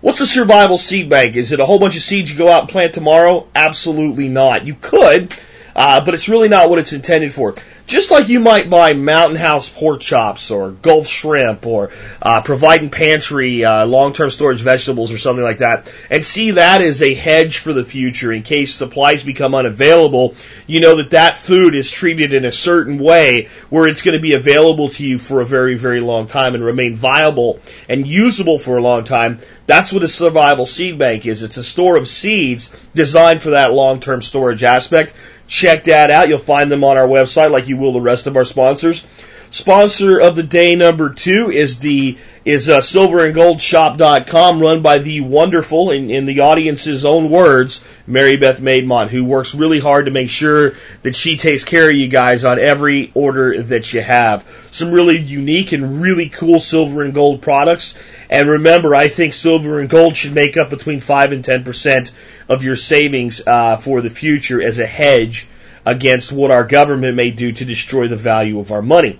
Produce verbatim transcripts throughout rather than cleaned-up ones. What's a Survival Seed Bank? Is it a whole bunch of seeds you go out and plant tomorrow? Absolutely not. You could, uh, but it's really not what it's intended for. Just like you might buy Mountain House pork chops or Gulf shrimp or uh, providing pantry, uh, long-term storage vegetables or something like that, and see that as a hedge for the future in case supplies become unavailable, you know that that food is treated in a certain way where it's going to be available to you for a very, very long time and remain viable and usable for a long time. That's what a survival seed bank is. It's a store of seeds designed for that long-term storage aspect. Check that out. You'll find them on our website like you will the rest of our sponsors. Sponsor of the day number two is the is uh, silver and gold shop dot com, run by the wonderful, in, in the audience's own words, Mary Beth Maidmont, who works really hard to make sure that she takes care of you guys on every order that you have. Some really unique and really cool silver and gold products. And remember, I think silver and gold should make up between five and ten percent of your savings uh, for the future as a hedge against what our government may do to destroy the value of our money.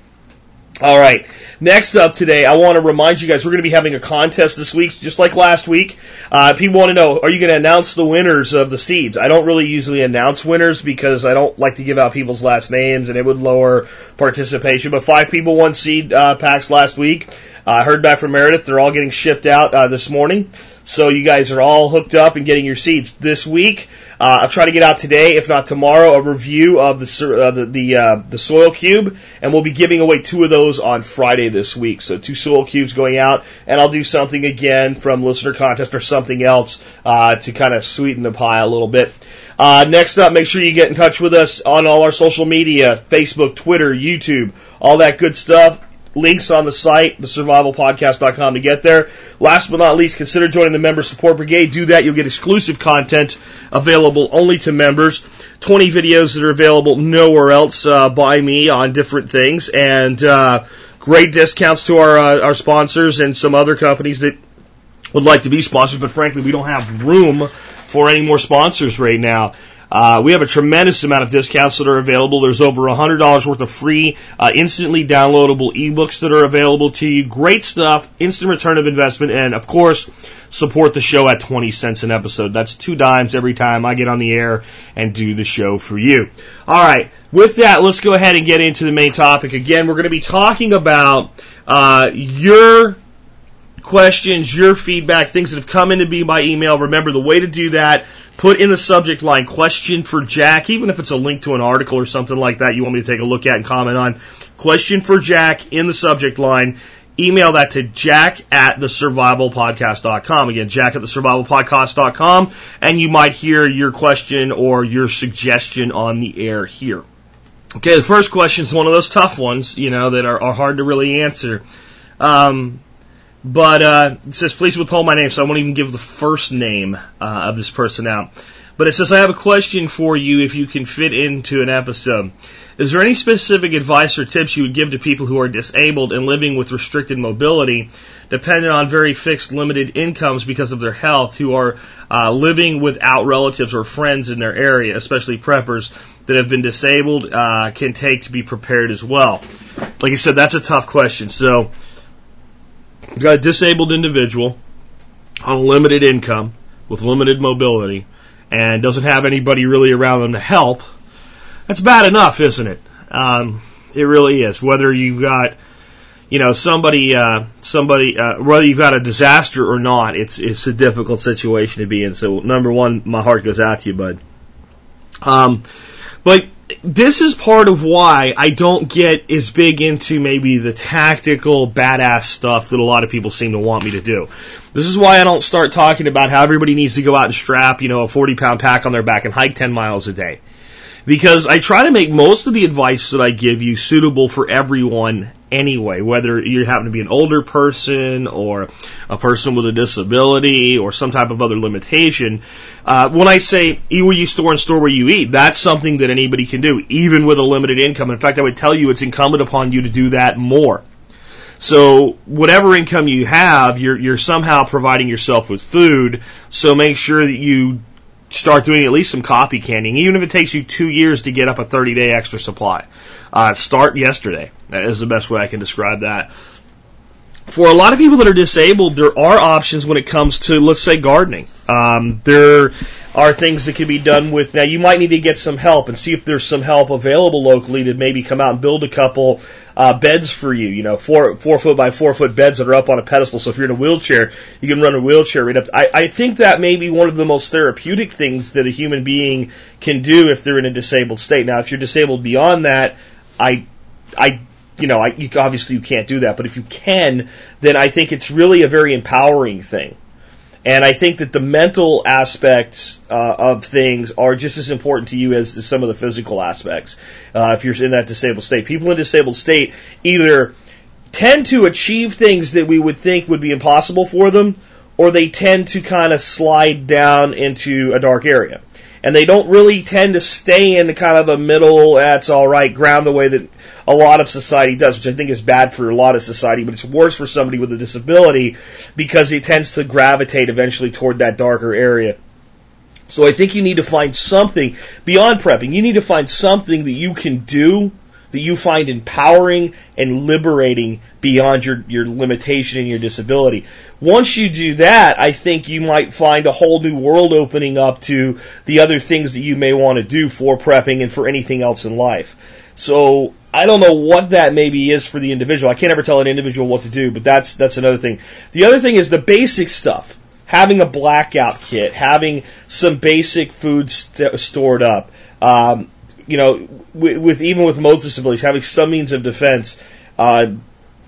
All right, next up today, I want to remind you guys, we're going to be having a contest this week, just like last week. Uh, people want to know, are you going to announce the winners of the seeds? I don't really usually announce winners because I don't like to give out people's last names, and it would lower participation. But five people won seed uh, packs last week. I uh, heard back from Meredith. They're all getting shipped out uh, this morning. So you guys are all hooked up and getting your seeds this week. Uh, I'll try to get out today, if not tomorrow, a review of the uh, the the, uh, the soil cube, and we'll be giving away two of those on Friday this week. So two soil cubes going out, and I'll do something again from listener contest or something else uh, to kind of sweeten the pie a little bit. Uh, next up, make sure you get in touch with us on all our social media: Facebook, Twitter, YouTube, all that good stuff. Links on the site, the survival podcast dot com, to get there. Last but not least, consider joining the Member Support Brigade. Do that. You'll get exclusive content available only to members, twenty videos that are available nowhere else uh, by me on different things, and uh, great discounts to our uh, our sponsors and some other companies that would like to be sponsors, but frankly, we don't have room for any more sponsors right now. Uh, we have a tremendous amount of discounts that are available. There's over one hundred dollars worth of free, uh, instantly downloadable ebooks that are available to you. Great stuff, instant return of investment, and of course, support the show at twenty cents an episode. That's two dimes every time I get on the air and do the show for you. All right, with that, let's go ahead and get into the main topic. Again, we're going to be talking about uh, your questions, your feedback, things that have come in to be by email. Remember, the way to do that, put in the subject line, question for Jack, even if it's a link to an article or something like that you want me to take a look at and comment on. Question for Jack in the subject line. email that to Jack at the survival podcast dot com. Again, Jack at the survival podcast dot com, and you might hear your question or your suggestion on the air here. Okay, the first question is one of those tough ones, you know, that are, are hard to really answer. Um, but uh, it says, please withhold my name, so I won't even give the first name uh, of this person out. But it says, I have a question for you if you can fit into an episode. Is there any specific advice or tips you would give to people who are disabled and living with restricted mobility, dependent on very fixed, limited incomes because of their health, who are uh, living without relatives or friends in their area, especially preppers that have been disabled, uh, can take to be prepared as well? Like I said, that's a tough question. So, you've got a disabled individual on limited income with limited mobility and doesn't have anybody really around them to help. That's bad enough, isn't it? Um, it really is. Whether you've got, you know, somebody, uh, somebody, uh, whether you've got a disaster or not, it's it's a difficult situation to be in. So, number one, my heart goes out to you, bud. Um, but this is part of why I don't get as big into maybe the tactical badass stuff that a lot of people seem to want me to do. This is why I don't start talking about how everybody needs to go out and strap, you know, a forty-pound pack on their back and hike ten miles a day. Because I try to make most of the advice that I give you suitable for everyone anyway, whether you happen to be an older person or a person with a disability or some type of other limitation. Uh, when I say eat where you store and store where you eat, that's something that anybody can do, even with a limited income. In fact, I would tell you it's incumbent upon you to do that more. So whatever income you have, you're, you're somehow providing yourself with food, so make sure that you start doing at least some copy canning, even if it takes you two years to get up a thirty-day extra supply. Uh, start yesterday. That is the best way I can describe that. For a lot of people that are disabled, there are options when it comes to, let's say, gardening. Um, there are things that can be done with, now you might need to get some help and see if there's some help available locally to maybe come out and build a couple uh, beds for you, you know, four, four foot by four foot beds that are up on a pedestal. So if you're in a wheelchair, you can run a wheelchair right up. To, I, I think that may be one of the most therapeutic things that a human being can do if they're in a disabled state. Now, if you're disabled beyond that, I, I, You know, I, you, obviously you can't do that, but if you can, then I think it's really a very empowering thing. And I think that the mental aspects uh, of things are just as important to you as some of the physical aspects. Uh, if you're in that disabled state, people in a disabled state either tend to achieve things that we would think would be impossible for them, or they tend to kind of slide down into a dark area. And they don't really tend to stay in the kind of a middle, that's all right, ground the way that a lot of society does, which I think is bad for a lot of society, but it's worse for somebody with a disability because it tends to gravitate eventually toward that darker area. So I think you need to find something beyond prepping. You need to find something that you can do that you find empowering and liberating beyond your, your limitation and your disability. Once you do that, I think you might find a whole new world opening up to the other things that you may want to do for prepping and for anything else in life. So I don't know what that maybe is for the individual. I can't ever tell an individual what to do, but that's that's another thing. The other thing is the basic stuff. Having a blackout kit, having some basic food st- stored up, um, you know, with, with even with most disabilities, having some means of defense. Uh,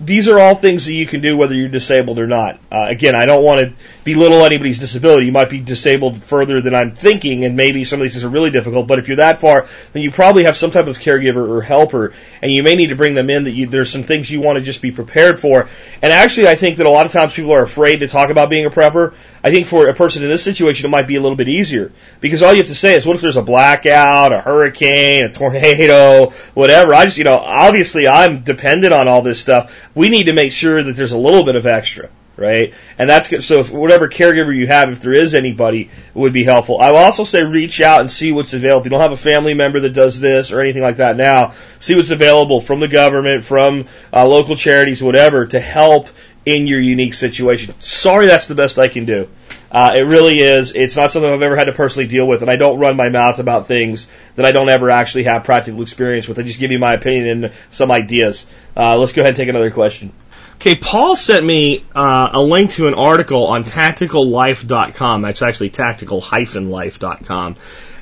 These are all things that you can do whether you're disabled or not. Uh, again, I don't want to belittle anybody's disability. You might be disabled further than I'm thinking, and maybe some of these things are really difficult, but if you're that far, then you probably have some type of caregiver or helper, and you may need to bring them in. That you, there's some things you want to just be prepared for. And actually, I think that a lot of times people are afraid to talk about being a prepper. I think for a person in this situation, it might be a little bit easier, because all you have to say is, what if there's a blackout, a hurricane, a tornado, whatever? I just, you know, obviously I'm dependent on all this stuff. We need to make sure that there's a little bit of extra, right? And that's good. So if whatever caregiver you have, if there is anybody, would be helpful. I will also say reach out and see what's available. If you don't have a family member that does this or anything like that now, see what's available from the government, from uh, local charities, whatever, to help in your unique situation. Sorry, that's the best I can do. Uh, it really is. It's not something I've ever had to personally deal with, and I don't run my mouth about things that I don't ever actually have practical experience with. I just give you my opinion and some ideas. Uh, let's go ahead and take another question. Okay, Paul sent me uh, a link to an article on tactical life dot com. That's actually tactical life dot com.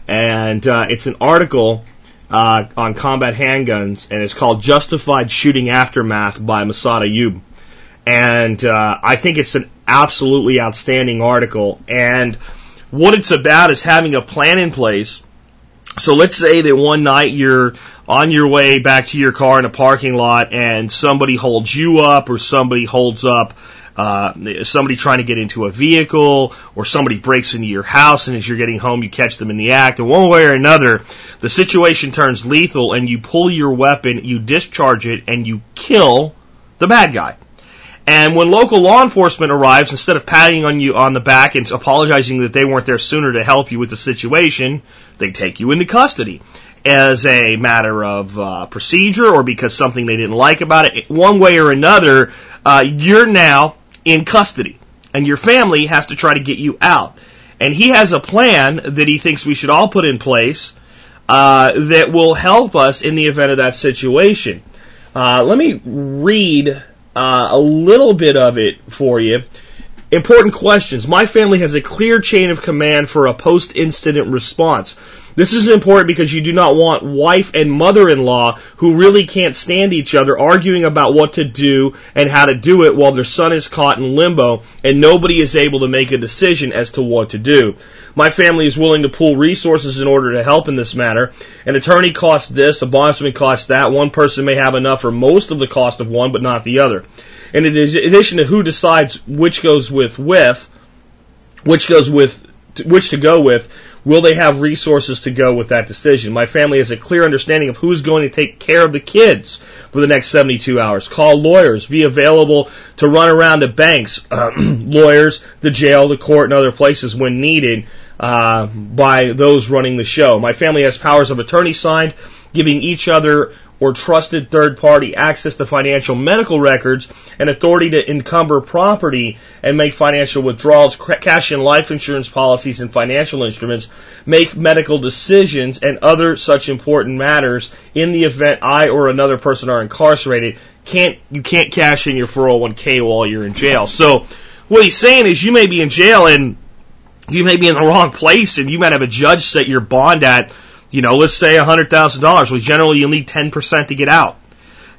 And uh, it's an article uh, on combat handguns, and it's called Justified Shooting Aftermath by Masada Yub. And uh, I think it's an absolutely outstanding article. And what it's about is having a plan in place. So let's say that one night you're on your way back to your car in a parking lot and somebody holds you up, or somebody holds up uh somebody trying to get into a vehicle, or somebody breaks into your house, and as you're getting home you catch them in the act, and one way or another the situation turns lethal and you pull your weapon, you discharge it, and you kill the bad guy. And when local law enforcement arrives, instead of patting on you on the back and apologizing that they weren't there sooner to help you with the situation, they take you into custody as a matter of uh, procedure, or because something they didn't like about it. One way or another, uh, you're now in custody, and your family has to try to get you out. And he has a plan that he thinks we should all put in place uh, that will help us in the event of that situation. Uh, let me read... Uh, a little bit of it for you. Important questions. My family has a clear chain of command for a post-incident response. This is important because you do not want wife and mother-in-law who really can't stand each other arguing about what to do and how to do it while their son is caught in limbo and nobody is able to make a decision as to what to do. My family is willing to pool resources in order to help in this matter. An attorney costs this, a bondsman costs that. One person may have enough for most of the cost of one, but not the other. In addition to who decides which goes with with, which goes with, which to go with, will they have resources to go with that decision? My family has a clear understanding of who's going to take care of the kids for the next seventy-two hours. Call lawyers. Be available to run around to banks, uh, lawyers, the jail, the court, and other places when needed uh, by those running the show. My family has powers of attorney signed, giving each other or trusted third-party access to financial medical records and authority to encumber property and make financial withdrawals, cash in life insurance policies and financial instruments, make medical decisions, and other such important matters in the event I or another person are incarcerated. Can't, you can't cash in your four oh one k while you're in jail. So what he's saying is you may be in jail and you may be in the wrong place, and you might have a judge set your bond at, you know, let's say one hundred thousand dollars. Well, generally you'll need ten percent to get out.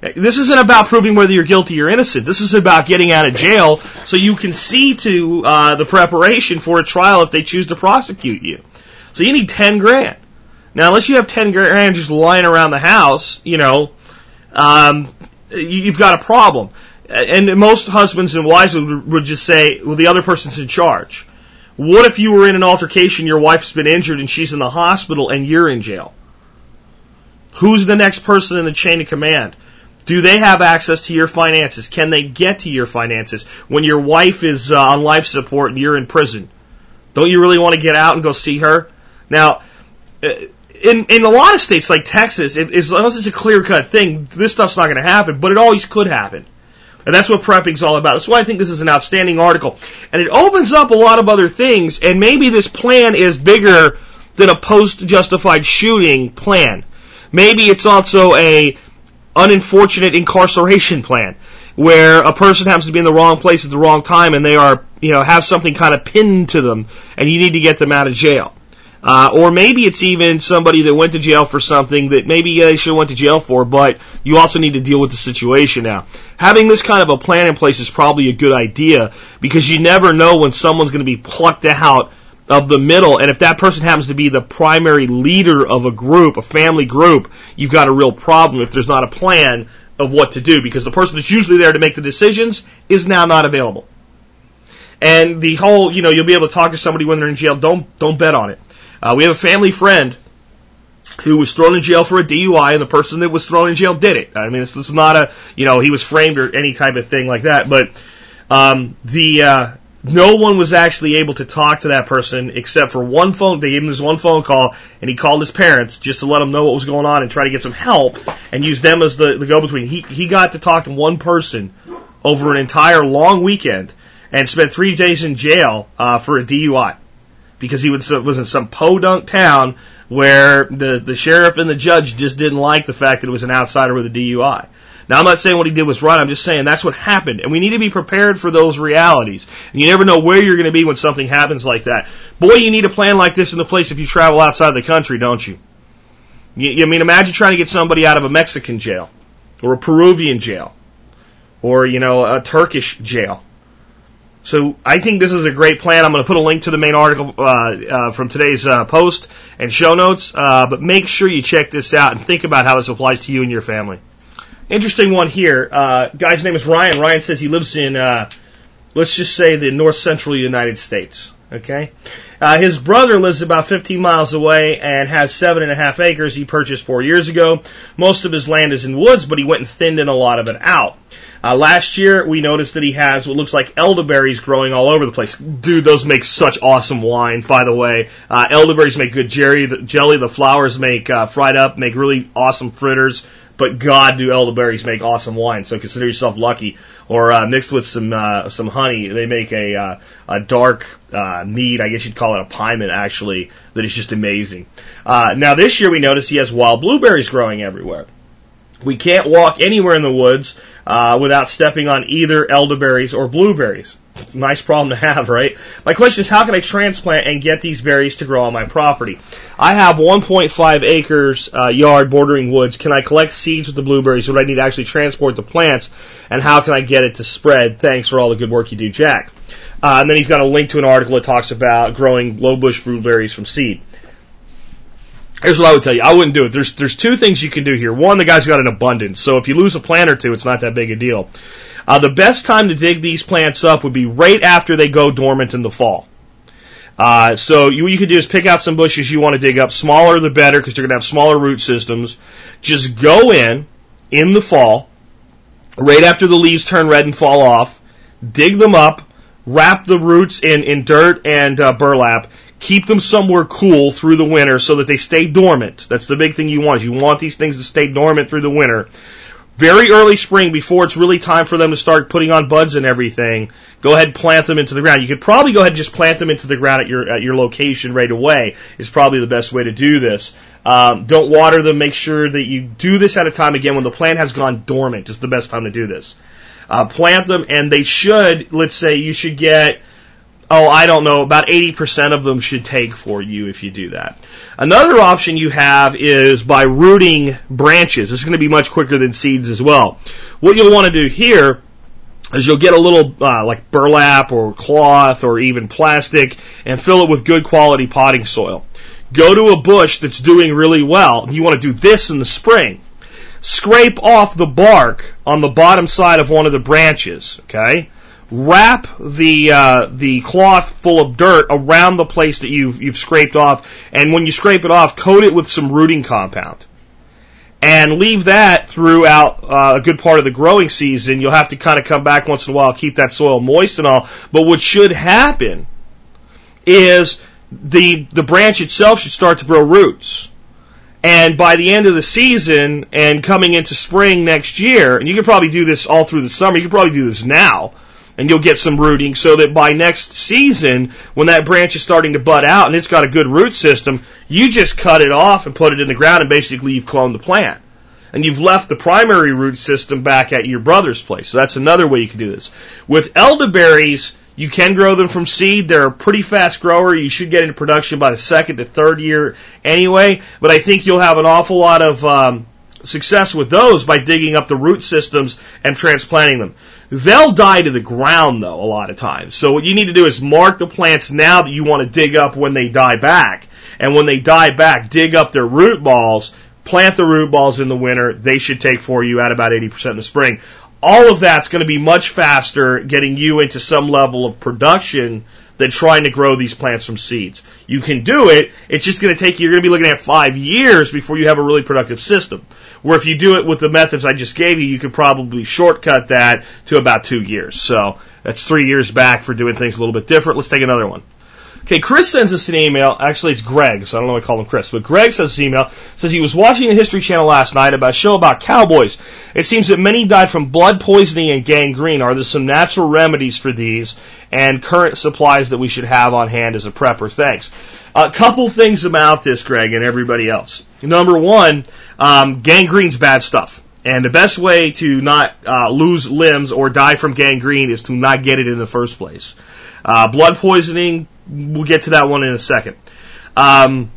This isn't about proving whether you're guilty or innocent. This is about getting out of jail so you can see to uh, the preparation for a trial if they choose to prosecute you. So you need ten grand. Now, unless you have ten grand just lying around the house, you know, um, you've got a problem. And most husbands and wives would just say, well, the other person's in charge. What if you were in an altercation, your wife's been injured, and she's in the hospital, and you're in jail? Who's the next person in the chain of command? Do they have access to your finances? Can they get to your finances? When your wife is uh, on life support and you're in prison, don't you really want to get out and go see her? Now, in in a lot of states like Texas, if, as long as it's a clear-cut thing, this stuff's not going to happen, but it always could happen. And that's what prepping's all about. That's why I think this is an outstanding article. And it opens up a lot of other things, and maybe this plan is bigger than a post-justified shooting plan. Maybe it's also a unfortunate incarceration plan, where a person happens to be in the wrong place at the wrong time, and they are, you know, have something kind of pinned to them, and you need to get them out of jail. Uh, or maybe it's even somebody that went to jail for something that maybe yeah, they should have went to jail for, but you also need to deal with the situation now. Having this kind of a plan in place is probably a good idea, because you never know when someone's going to be plucked out of the middle, and if that person happens to be the primary leader of a group, a family group, you've got a real problem if there's not a plan of what to do, because the person that's usually there to make the decisions is now not available. And the whole, you know, you'll be able to talk to somebody when they're in jail. Don't, don't bet on it. Uh, we have a family friend who was thrown in jail for a D U I, and the person that was thrown in jail did it. I mean, it's, it's not a, you know, he was framed or any type of thing like that, but um, the uh, no one was actually able to talk to that person except for one phone. They gave him this one phone call, and he called his parents just to let them know what was going on and try to get some help and use them as the, the go-between. He, he got to talk to one person over an entire long weekend and spent three days in jail uh, for a D U I. Because he was in some podunk town where the, the sheriff and the judge just didn't like the fact that it was an outsider with a D U I. Now, I'm not saying what he did was right. I'm just saying that's what happened. And we need to be prepared for those realities. And you never know where you're going to be when something happens like that. Boy, you need a plan like this in the place if you travel outside the country, don't you? you? I mean, imagine trying to get somebody out of a Mexican jail or a Peruvian jail. or, you know, a Turkish jail. So I think this is a great plan. I'm going to put a link to the main article uh, uh, from today's uh, post and show notes, uh, but make sure you check this out and think about how this applies to you and your family. Interesting one here. Uh, guy's name is Ryan. Ryan says he lives in, uh, let's just say, the north central United States. Okay, uh, his brother lives about fifteen miles away and has seven and a half acres he purchased four years ago. Most of his land is in woods, but he went and thinned in a lot of it out. Uh, last year, we noticed that he has what looks like elderberries growing all over the place. Dude, those make such awesome wine, by the way. Uh, elderberries make good jerry, the jelly. The flowers make uh, fried up, make really awesome fritters. But God, do elderberries make awesome wine. So consider yourself lucky. Or uh, mixed with some uh, some honey, they make a uh, a dark uh, mead. I guess you'd call it a piment, actually. That is just amazing. Uh, now this year, we noticed he has wild blueberries growing everywhere. We can't walk anywhere in the woods uh, without stepping on either elderberries or blueberries. Nice problem to have, right? My question is, how can I transplant and get these berries to grow on my property? I have one point five acres uh, yard bordering woods. Can I collect seeds with the blueberries, or do I need to actually transport the plants? And how can I get it to spread? Thanks for all the good work you do, Jack. Uh, and then he's got a link to an article that talks about growing low bush blueberries from seed. Here's what I would tell you. I wouldn't do it. There's there's two things you can do here. One, the guy's got an abundance. So if you lose a plant or two, it's not that big a deal. Uh, the best time to dig these plants up would be right after they go dormant in the fall. Uh, so you, what you can do is pick out some bushes you want to dig up. Smaller the better, because they're going to have smaller root systems. Just go in, in the fall, right after the leaves turn red and fall off, dig them up, wrap the roots in, in dirt and uh, burlap. Keep them somewhere cool through the winter so that they stay dormant. That's the big thing you want. You want these things to stay dormant through the winter. Very early spring, before it's really time for them to start putting on buds and everything, go ahead and plant them into the ground. You could probably go ahead and just plant them into the ground at your at your location right away is probably the best way to do this. Um, don't water them. Make sure that you do this at a time, again, when the plant has gone dormant is the best time to do this. Uh, plant them, and they should, let's say you should get... Oh, I don't know, about eighty percent of them should take for you if you do that. Another option you have is by rooting branches. This is going to be much quicker than seeds as well. What you'll want to do here is you'll get a little uh, like burlap or cloth or even plastic and fill it with good quality potting soil. Go to a bush that's doing really well. You want to do this in the spring. Scrape off the bark on the bottom side of one of the branches, okay? Wrap the uh, the cloth full of dirt around the place that you've you've scraped off, and when you scrape it off, coat it with some rooting compound, and leave that throughout uh, a good part of the growing season. You'll have to kind of come back once in a while, keep that soil moist and all. But what should happen is the the branch itself should start to grow roots. And by the end of the season and coming into spring next year, and you can probably do this all through the summer. You can probably do this now. And you'll get some rooting so that by next season, when that branch is starting to bud out and it's got a good root system, you just cut it off and put it in the ground, and basically you've cloned the plant. And you've left the primary root system back at your brother's place. So that's another way you can do this. With elderberries, you can grow them from seed. They're a pretty fast grower. You should get into production by the second to third year anyway. But I think you'll have an awful lot of um, success with those by digging up the root systems and transplanting them. They'll die to the ground, though, a lot of times. So what you need to do is mark the plants now that you want to dig up when they die back. And when they die back, dig up their root balls, plant the root balls in the winter. They should take for you at about eighty percent in the spring. All of that's going to be much faster getting you into some level of production than trying to grow these plants from seeds. You can do it. It's just going to take you, you're going to be looking at five years before you have a really productive system. Where if you do it with the methods I just gave you, you could probably shortcut that to about two years. So that's three years back for doing things a little bit different. Let's take another one. Okay, Chris sends us an email. Actually, it's Greg, so I don't know why I call him Chris. But Greg sends us an email. Says he was watching the History Channel last night about a show about cowboys. It seems that many died from blood poisoning and gangrene. Are there some natural remedies for these and current supplies that we should have on hand as a prepper? Thanks. A couple things about this, Greg, and everybody else. Number one, um, gangrene's bad stuff. And the best way to not uh, lose limbs or die from gangrene is to not get it in the first place. Uh, blood poisoning, we'll get to that one in a second. Um,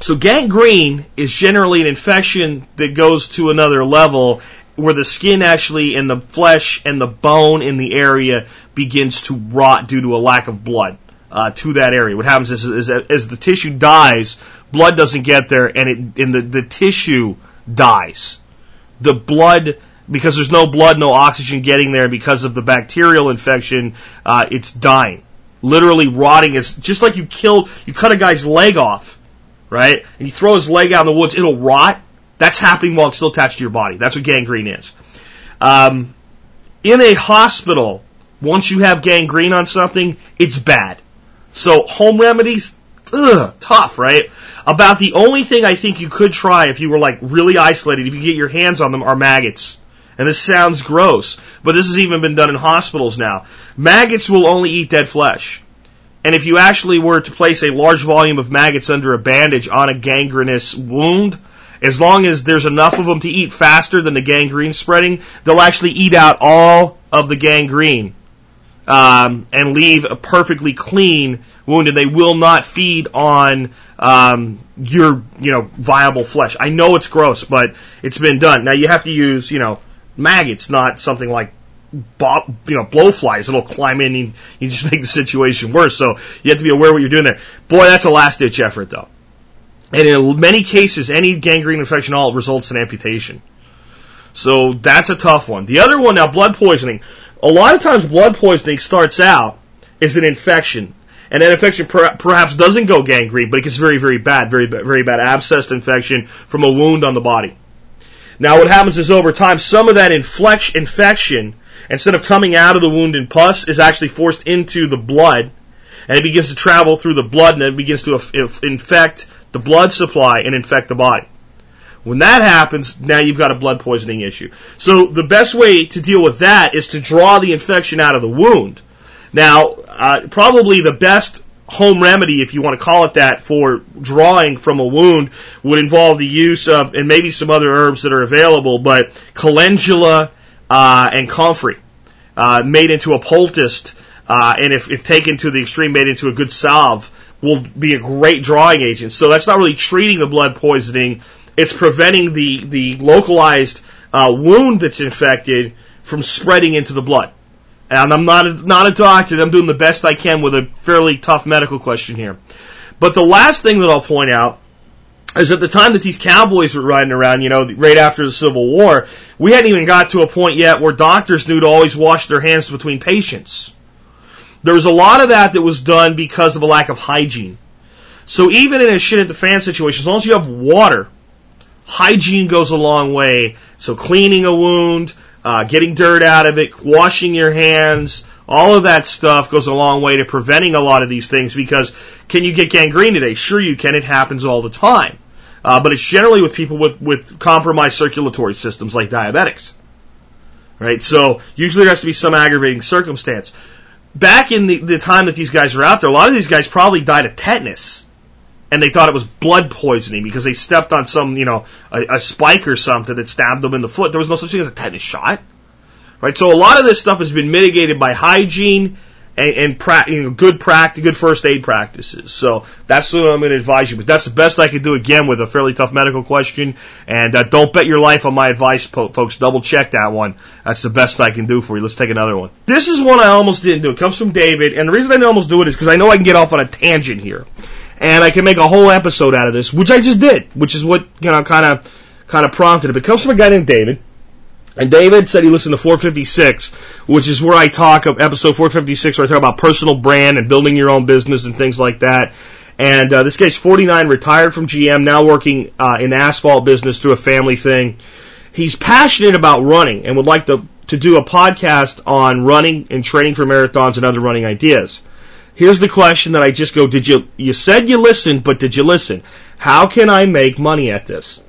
so gangrene is generally an infection that goes to another level where the skin actually and the flesh and the bone in the area begins to rot due to a lack of blood uh, to that area. What happens is, is, is as the tissue dies, blood doesn't get there, and it and the, the tissue dies. The blood, because there's no blood, no oxygen getting there, because of the bacterial infection, uh, it's dying. Literally rotting. It's just like you killed, you cut a guy's leg off, right? And you throw his leg out in the woods, it'll rot. That's happening while it's still attached to your body. That's what gangrene is. Um, in a hospital, once you have gangrene on something, it's bad. So home remedies, ugh, tough, right? About the only thing I think you could try if you were like really isolated, if you get your hands on them, are maggots. And this sounds gross, but this has even been done in hospitals now. Maggots will only eat dead flesh. And if you actually were to place a large volume of maggots under a bandage on a gangrenous wound, as long as there's enough of them to eat faster than the gangrene spreading, they'll actually eat out all of the gangrene um, and leave a perfectly clean wound, and they will not feed on um, your, you know, viable flesh. I know it's gross, but it's been done. Now you have to use, you know, maggots, not something like Bob, you know, blowflies that'll climb in and you just make the situation worse. So you have to be aware what you're doing there. Boy, that's a last-ditch effort, though. And in many cases, any gangrene infection all results in amputation. So that's a tough one. The other one now, blood poisoning. A lot of times blood poisoning starts out as an infection. And that infection per- perhaps doesn't go gangrene, but it gets very, very bad, very, very bad abscessed infection from a wound on the body. Now what happens is over time, some of that infection, instead of coming out of the wound in pus, is actually forced into the blood, and it begins to travel through the blood, and it begins to infect the blood supply and infect the body. When that happens, now you've got a blood poisoning issue. So the best way to deal with that is to draw the infection out of the wound. Now, uh, probably the best home remedy, if you want to call it that, for drawing from a wound would involve the use of, and maybe some other herbs that are available, but calendula uh, and comfrey, uh, made into a poultice, uh, and if, if taken to the extreme, made into a good salve, will be a great drawing agent. So that's not really treating the blood poisoning, it's preventing the, the localized uh, wound that's infected from spreading into the blood. And I'm not a, not a doctor. I'm doing the best I can with a fairly tough medical question here. But the last thing that I'll point out is at the time that these cowboys were riding around, you know, right after the Civil War, we hadn't even got to a point yet where doctors knew to always wash their hands between patients. There was a lot of that that was done because of a lack of hygiene. So even in a shit-at-the-fan situation, as long as you have water, hygiene goes a long way. So cleaning a wound, Uh, getting dirt out of it, washing your hands, all of that stuff goes a long way to preventing a lot of these things, because can you get gangrene today? Sure you can. It happens all the time. Uh, but it's generally with people with, with compromised circulatory systems like diabetics. Right? So usually there has to be some aggravating circumstance. Back in the, the time that these guys were out there, a lot of these guys probably died of tetanus. And they thought it was blood poisoning because they stepped on some, you know, a, a spike or something that stabbed them in the foot. There was no such thing as a tetanus shot, right? So a lot of this stuff has been mitigated by hygiene and, and pra- you know, good practice, good first aid practices. So that's what I'm going to advise you. But that's the best I could do, again, with a fairly tough medical question. And uh, don't bet your life on my advice, po- folks. Double check that one. That's the best I can do for you. Let's take another one. This is one I almost didn't do. It comes from David, and the reason I almost do it is because I know I can get off on a tangent here. And I can make a whole episode out of this, which I just did, which is what, you know, kind of kind of prompted it. It comes from a guy named David. And David said he listened to four fifty-six, which is where I talk, episode four fifty-six, where I talk about personal brand and building your own business and things like that. And uh, this guy's forty-nine, retired from G M, now working uh, in the asphalt business through a family thing. He's passionate about running and would like to, to do a podcast on running and training for marathons and other running ideas. Here's the question that I just go, did you, you said you listened, but did you listen? How can I make money at this?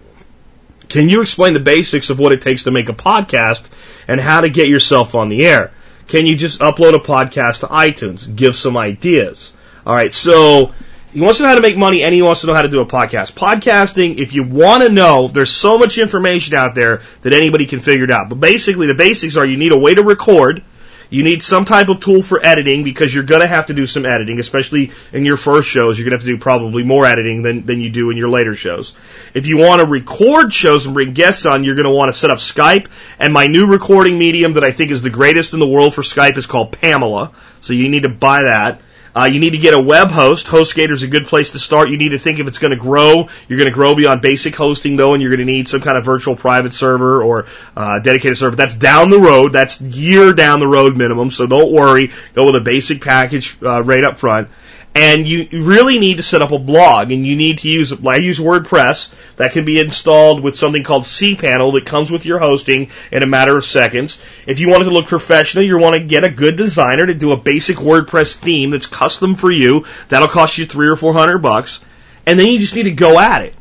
Can you explain the basics of what it takes to make a podcast and how to get yourself on the air? Can you just upload a podcast to iTunes? Give some ideas. All right, so he wants to know how to make money and he wants to know how to do a podcast. Podcasting, if you want to know, there's so much information out there that anybody can figure it out. But basically the basics are you need a way to record. You need some type of tool for editing because you're going to have to do some editing, especially in your first shows. You're going to have to do probably more editing than, than you do in your later shows. If you want to record shows and bring guests on, you're going to want to set up Skype. And my new recording medium that I think is the greatest in the world for Skype is called Pamela. So you need to buy that. Uh, you need to get a web host. HostGator is a good place to start. You need to think if it's going to grow. You're going to grow beyond basic hosting, though, and you're going to need some kind of virtual private server or uh, dedicated server. That's down the road. That's year down the road minimum, so don't worry. Go with a basic package uh, right up front. And you really need to set up a blog, and you need to use, I use WordPress. That can be installed with something called cPanel that comes with your hosting in a matter of seconds. If you want it to look professional, you want to get a good designer to do a basic WordPress theme that's custom for you. That'll cost you three or four hundred bucks. And then you just need to go at it.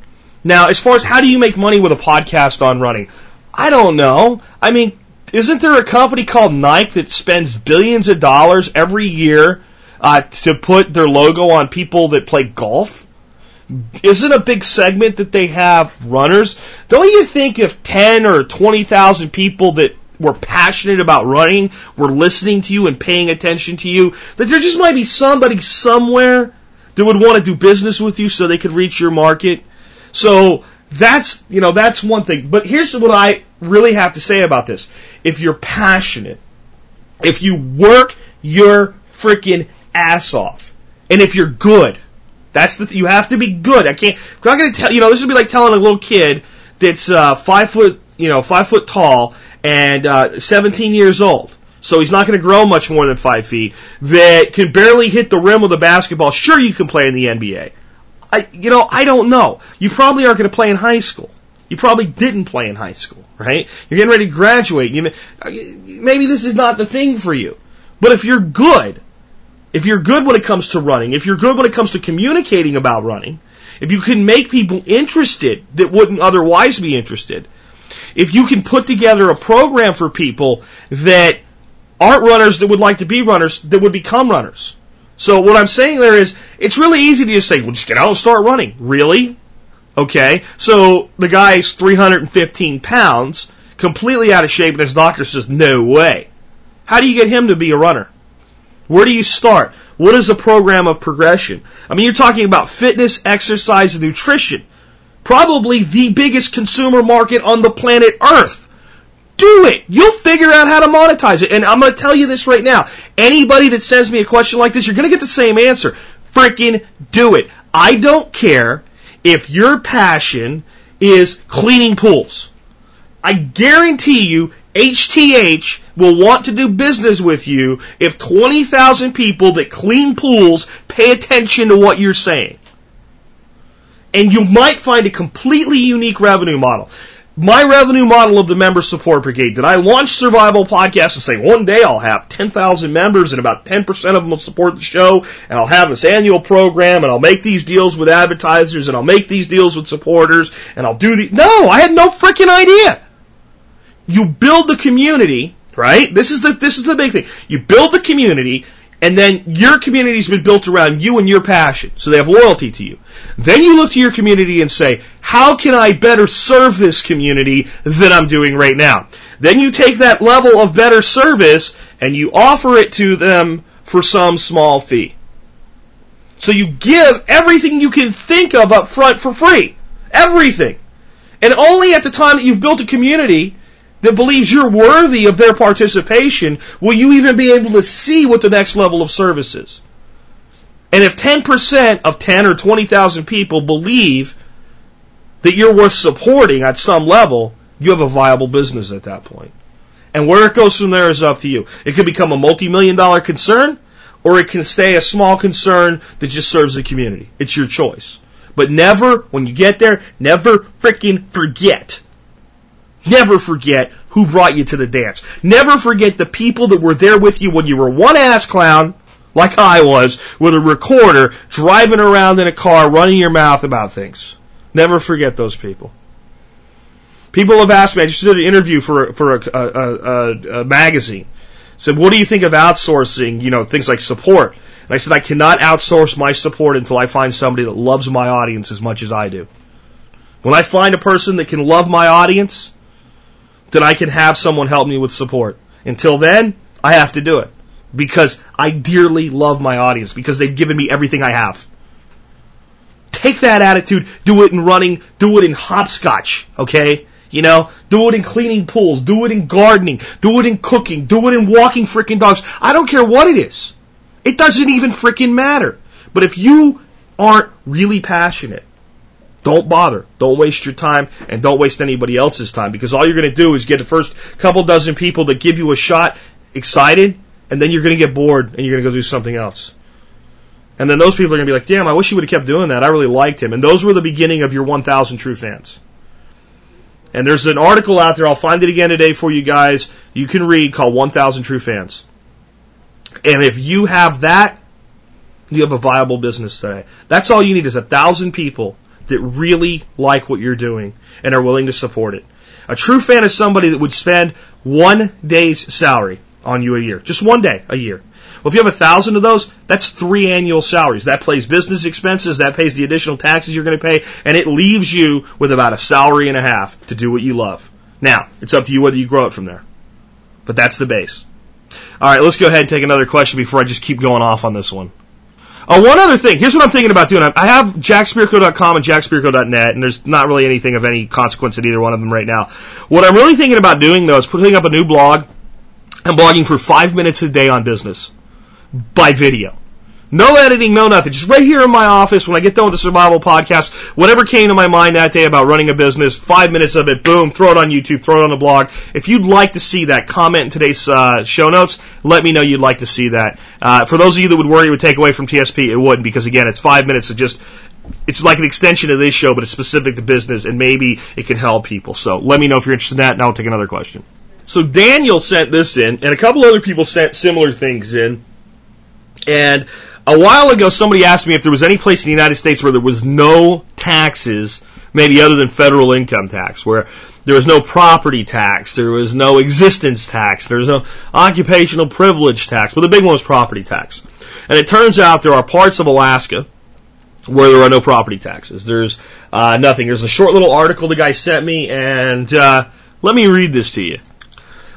Now, as far as how do you make money with a podcast on running? I don't know. I mean, isn't there a company called Nike that spends billions of dollars every year Uh, to put their logo on people that play golf? Isn't a big segment that they have runners? Don't you think if ten or twenty thousand people that were passionate about running were listening to you and paying attention to you, that there just might be somebody somewhere that would want to do business with you so they could reach your market? So that's, you know, that's one thing. But here's what I really have to say about this. If you're passionate, if you work your freaking ass off, and if you're good, that's the th- you have to be good. I can't. I'm not going to tell you know. This would be like telling a little kid that's uh, five foot, you know, five foot tall and uh, seventeen years old, so he's not going to grow much more than five feet. That can barely hit the rim with a basketball. Sure, you can play in the N B A. I, you know, I don't know. You probably aren't going to play in high school. You probably didn't play in high school, right? You're getting ready to graduate. You, maybe this is not the thing for you. But if you're good. If you're good when it comes to running, if you're good when it comes to communicating about running, if you can make people interested that wouldn't otherwise be interested, if you can put together a program for people that aren't runners that would like to be runners that would become runners. So what I'm saying there is, it's really easy to just say, well, just get out and start running. Really? Okay. So the guy's three hundred fifteen pounds, completely out of shape, and his doctor says, no way. How do you get him to be a runner? Where do you start? What is the program of progression? I mean, you're talking about fitness, exercise, and nutrition. Probably the biggest consumer market on the planet Earth. Do it. You'll figure out how to monetize it. And I'm going to tell you this right now. Anybody that sends me a question like this, you're going to get the same answer. Freaking do it. I don't care if your passion is cleaning pools. I guarantee you, H T H will want to do business with you if twenty thousand people that clean pools pay attention to what you're saying. And you might find a completely unique revenue model. My revenue model of the Member Support Brigade, did I launch Survival Podcast and say, one day I'll have ten thousand members and about ten percent of them will support the show, and I'll have this annual program, and I'll make these deals with advertisers, and I'll make these deals with supporters, and I'll do the... No, I had no freaking idea. You build the community, right? This is the this is the big thing. You build the community, and then your community's been built around you and your passion, so they have loyalty to you. Then you look to your community and say, how can I better serve this community than I'm doing right now? Then you take that level of better service, and you offer it to them for some small fee. So you give everything you can think of up front for free. Everything. And only at the time that you've built a community that believes you're worthy of their participation, will you even be able to see what the next level of service is? And if ten percent of ten or twenty thousand people believe that you're worth supporting at some level, you have a viable business at that point. And where it goes from there is up to you. It could become a multi-million dollar concern, or it can stay a small concern that just serves the community. It's your choice. But never, when you get there, never freaking forget. Never forget who brought you to the dance. Never forget the people that were there with you when you were one ass clown, like I was, with a recorder, driving around in a car, running your mouth about things. Never forget those people. People have asked me, I just did an interview for, for a, a, a, a magazine. Said, what do you think of outsourcing, you know, things like support? And I said, I cannot outsource my support until I find somebody that loves my audience as much as I do. When I find a person that can love my audience, that I can have someone help me with support. Until then, I have to do it because I dearly love my audience, because they've given me everything I have. Take that attitude, do it in running, do it in hopscotch, okay? You know, do it in cleaning pools, do it in gardening, do it in cooking, do it in walking freaking dogs. I don't care what it is. It doesn't even freaking matter. But if you aren't really passionate, don't bother. Don't waste your time, and don't waste anybody else's time, because all you're going to do is get the first couple dozen people that give you a shot excited, and then you're going to get bored, and you're going to go do something else. And then those people are going to be like, damn, I wish you would have kept doing that. I really liked him. And those were the beginning of your one thousand true fans. And there's an article out there, I'll find it again today for you guys, you can read, called one thousand True Fans. And if you have that, you have a viable business today. That's all you need, is one thousand people that really like what you're doing and are willing to support it. A true fan is somebody that would spend one day's salary on you a year. Just one day a year. Well, if you have one thousand of those, that's three annual salaries. That pays business expenses, that pays the additional taxes you're going to pay, and it leaves you with about a salary and a half to do what you love. Now, it's up to you whether you grow it from there. But that's the base. All right, let's go ahead and take another question before I just keep going off on this one. Oh, one other thing. Here's what I'm thinking about doing. I have jack spirko dot com and jack spirko dot net, and there's not really anything of any consequence at either one of them right now. What I'm really thinking about doing, though, is putting up a new blog. I'm blogging for five minutes a day on business. By video. No editing, no nothing. Just right here in my office when I get done with the Survival Podcast, whatever came to my mind that day about running a business, five minutes of it, boom, throw it on YouTube, throw it on the blog. If you'd like to see that, comment in today's uh, show notes. Let me know you'd like to see that. Uh, for those of you that would worry it would take away from T S P, it wouldn't, because, again, it's five minutes of just, it's like an extension of this show, but it's specific to business, and maybe it can help people. So let me know if you're interested in that, and I'll take another question. So Daniel sent this in, and a couple other people sent similar things in. And a while ago, somebody asked me if there was any place in the United States where there was no taxes, maybe other than federal income tax, where there was no property tax, there was no existence tax, there was no occupational privilege tax. But the big one was property tax. And it turns out there are parts of Alaska where there are no property taxes. There's uh, nothing. There's a short little article the guy sent me, and uh, let me read this to you.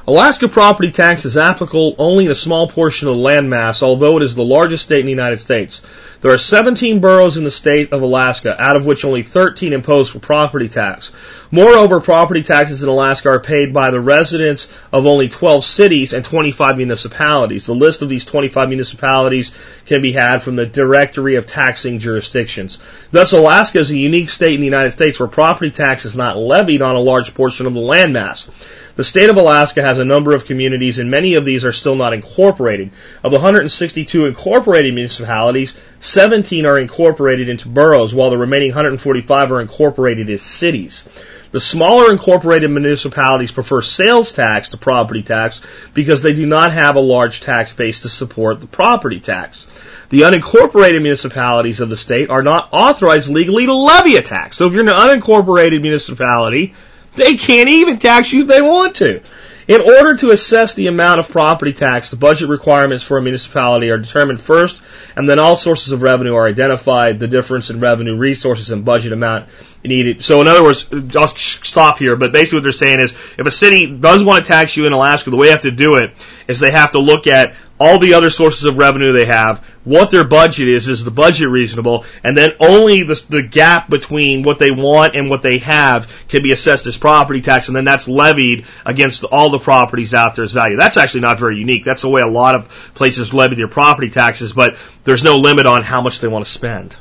Alaska property tax is applicable only in a small portion of the landmass, although it is the largest state in the United States. There are seventeen boroughs in the state of Alaska, out of which only thirteen impose property tax. Moreover, property taxes in Alaska are paid by the residents of only twelve cities and twenty-five municipalities. The list of these twenty-five municipalities can be had from the Directory of Taxing Jurisdictions. Thus, Alaska is a unique state in the United States where property tax is not levied on a large portion of the landmass. The state of Alaska has a number of communities, and many of these are still not incorporated. Of the one hundred sixty-two incorporated municipalities, seventeen are incorporated into boroughs, while the remaining one hundred forty-five are incorporated as cities. The smaller incorporated municipalities prefer sales tax to property tax because they do not have a large tax base to support the property tax. The unincorporated municipalities of the state are not authorized legally to levy a tax. So if you're in an unincorporated municipality, they can't even tax you if they want to. In order to assess the amount of property tax, the budget requirements for a municipality are determined first, and then all sources of revenue are identified, the difference in revenue resources and budget amount needed. So in other words, I'll stop here, but basically what they're saying is if a city does want to tax you in Alaska, the way they have to do it is they have to look at all the other sources of revenue they have, what their budget is, is the budget reasonable, and then only the, the gap between what they want and what they have can be assessed as property tax, and then that's levied against all the properties out there as value. That's actually not very unique. That's the way a lot of places levy their property taxes, but there's no limit on how much they want to spend.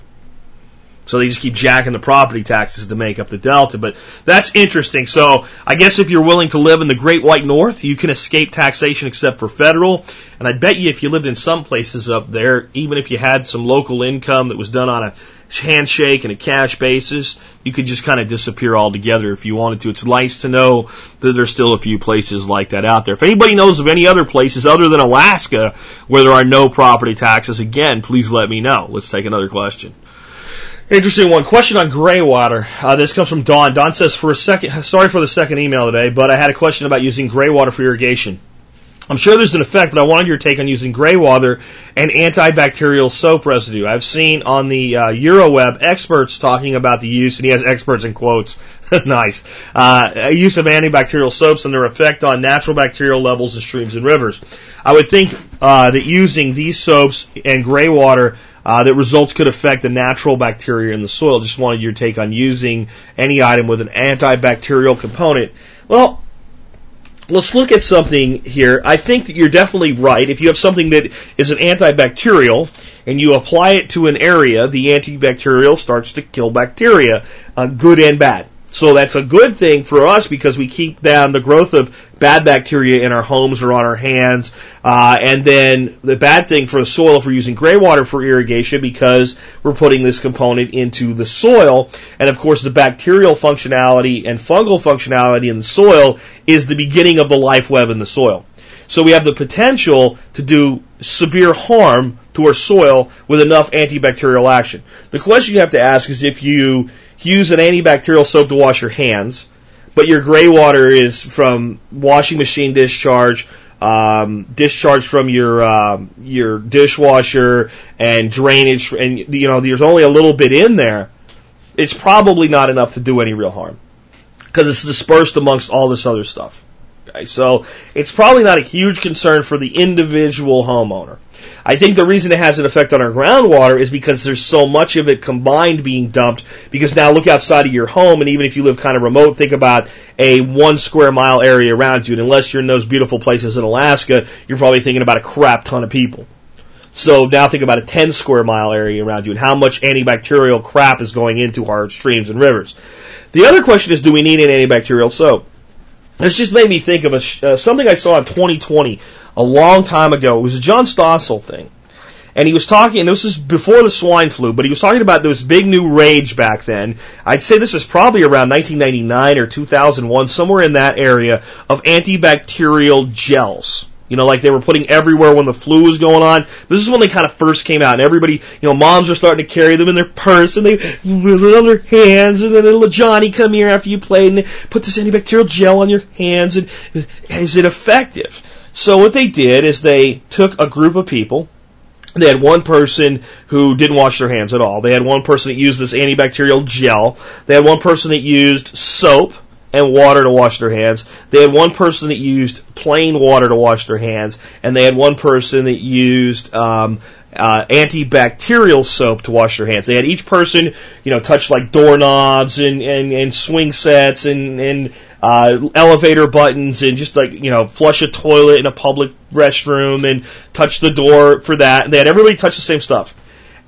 So they just keep jacking the property taxes to make up the delta. But that's interesting. So I guess if you're willing to live in the Great White North, you can escape taxation except for federal. And I bet you if you lived in some places up there, even if you had some local income that was done on a handshake and a cash basis, you could just kind of disappear altogether if you wanted to. It's nice to know that there's still a few places like that out there. If anybody knows of any other places other than Alaska where there are no property taxes, again, please let me know. Let's take another question. Interesting one. Question on gray water. Uh, this comes from Don. Don says, "For a second, sorry for the second email today, but I had a question about using gray water for irrigation. I'm sure there's an effect, but I wanted your take on using gray water and antibacterial soap residue. I've seen on the uh, Euroweb experts talking about the use, and he has experts in quotes, nice, uh, use of antibacterial soaps and their effect on natural bacterial levels in streams and rivers. I would think uh, that using these soaps and gray water, Uh, that results could affect the natural bacteria in the soil. Just wanted your take on using any item with an antibacterial component. Well, let's look at something here. I think that you're definitely right. If you have something that is an antibacterial and you apply it to an area, the antibacterial starts to kill bacteria, uh, good and bad. So that's a good thing for us because we keep down the growth of bad bacteria in our homes or on our hands. Uh, and then the bad thing for the soil if we're using gray water for irrigation because we're putting this component into the soil. And, of course, the bacterial functionality and fungal functionality in the soil is the beginning of the life web in the soil. So we have the potential to do severe harm to our soil with enough antibacterial action. The question you have to ask is if you use an antibacterial soap to wash your hands, but your gray water is from washing machine discharge, um, discharge from your um, your dishwasher and drainage, and you know there's only a little bit in there, it's probably not enough to do any real harm because it's dispersed amongst all this other stuff. So it's probably not a huge concern for the individual homeowner. I think the reason it has an effect on our groundwater is because there's so much of it combined being dumped, because now look outside of your home, and even if you live kind of remote, think about a one square mile area around you, and unless you're in those beautiful places in Alaska, you're probably thinking about a crap ton of people. So now think about a ten square mile area around you and how much antibacterial crap is going into our streams and rivers. The other question is, do we need an antibacterial soap? This just made me think of a, uh, something I saw in twenty twenty, a long time ago. It was a John Stossel thing. And he was talking, and this is before the swine flu, but he was talking about this big new rage back then. I'd say this was probably around nineteen ninety-nine or two thousand one, somewhere in that area, of antibacterial gels. You know, like they were putting everywhere when the flu was going on. This is when they kind of first came out, and everybody, you know, moms are starting to carry them in their purse, and they with it on their hands, and then little Johnny come here after you played, and put this antibacterial gel on your hands, and is it effective? So what they did is they took a group of people. They had one person who didn't wash their hands at all. They had one person that used this antibacterial gel. They had one person that used soap and water to wash their hands. They had one person that used plain water to wash their hands, and they had one person that used um, uh, antibacterial soap to wash their hands. They had each person, you know, touch like doorknobs and, and, and swing sets and, and uh, elevator buttons and just like, you know, flush a toilet in a public restroom and touch the door for that. And they had everybody touch the same stuff.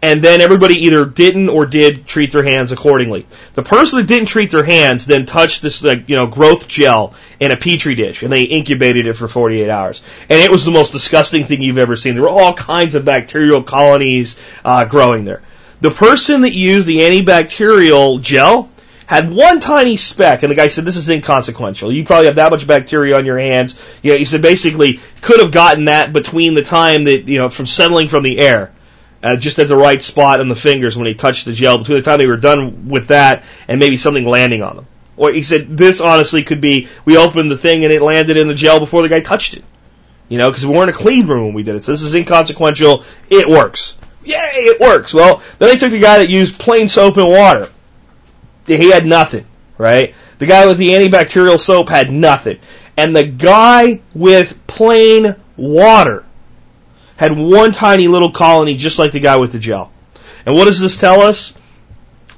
And then everybody either didn't or did treat their hands accordingly. The person that didn't treat their hands then touched this, like, you know, growth gel in a petri dish, and they incubated it for forty-eight hours. And it was the most disgusting thing you've ever seen. There were all kinds of bacterial colonies uh, growing there. The person that used the antibacterial gel had one tiny speck, and the guy said, this is inconsequential. You probably have that much bacteria on your hands. You know, he said basically could have gotten that between the time that, you know, from settling from the air. Uh, just at the right spot on the fingers when he touched the gel, between the time they were done with that and maybe something landing on them. Or he said, this honestly could be, we opened the thing and it landed in the gel before the guy touched it. You know, because we weren't in a clean room when we did it. So this is inconsequential. It works. Yay, it works. Well, then they took the guy that used plain soap and water. He had nothing, right? The guy with the antibacterial soap had nothing. And the guy with plain water had one tiny little colony just like the guy with the gel. And what does this tell us?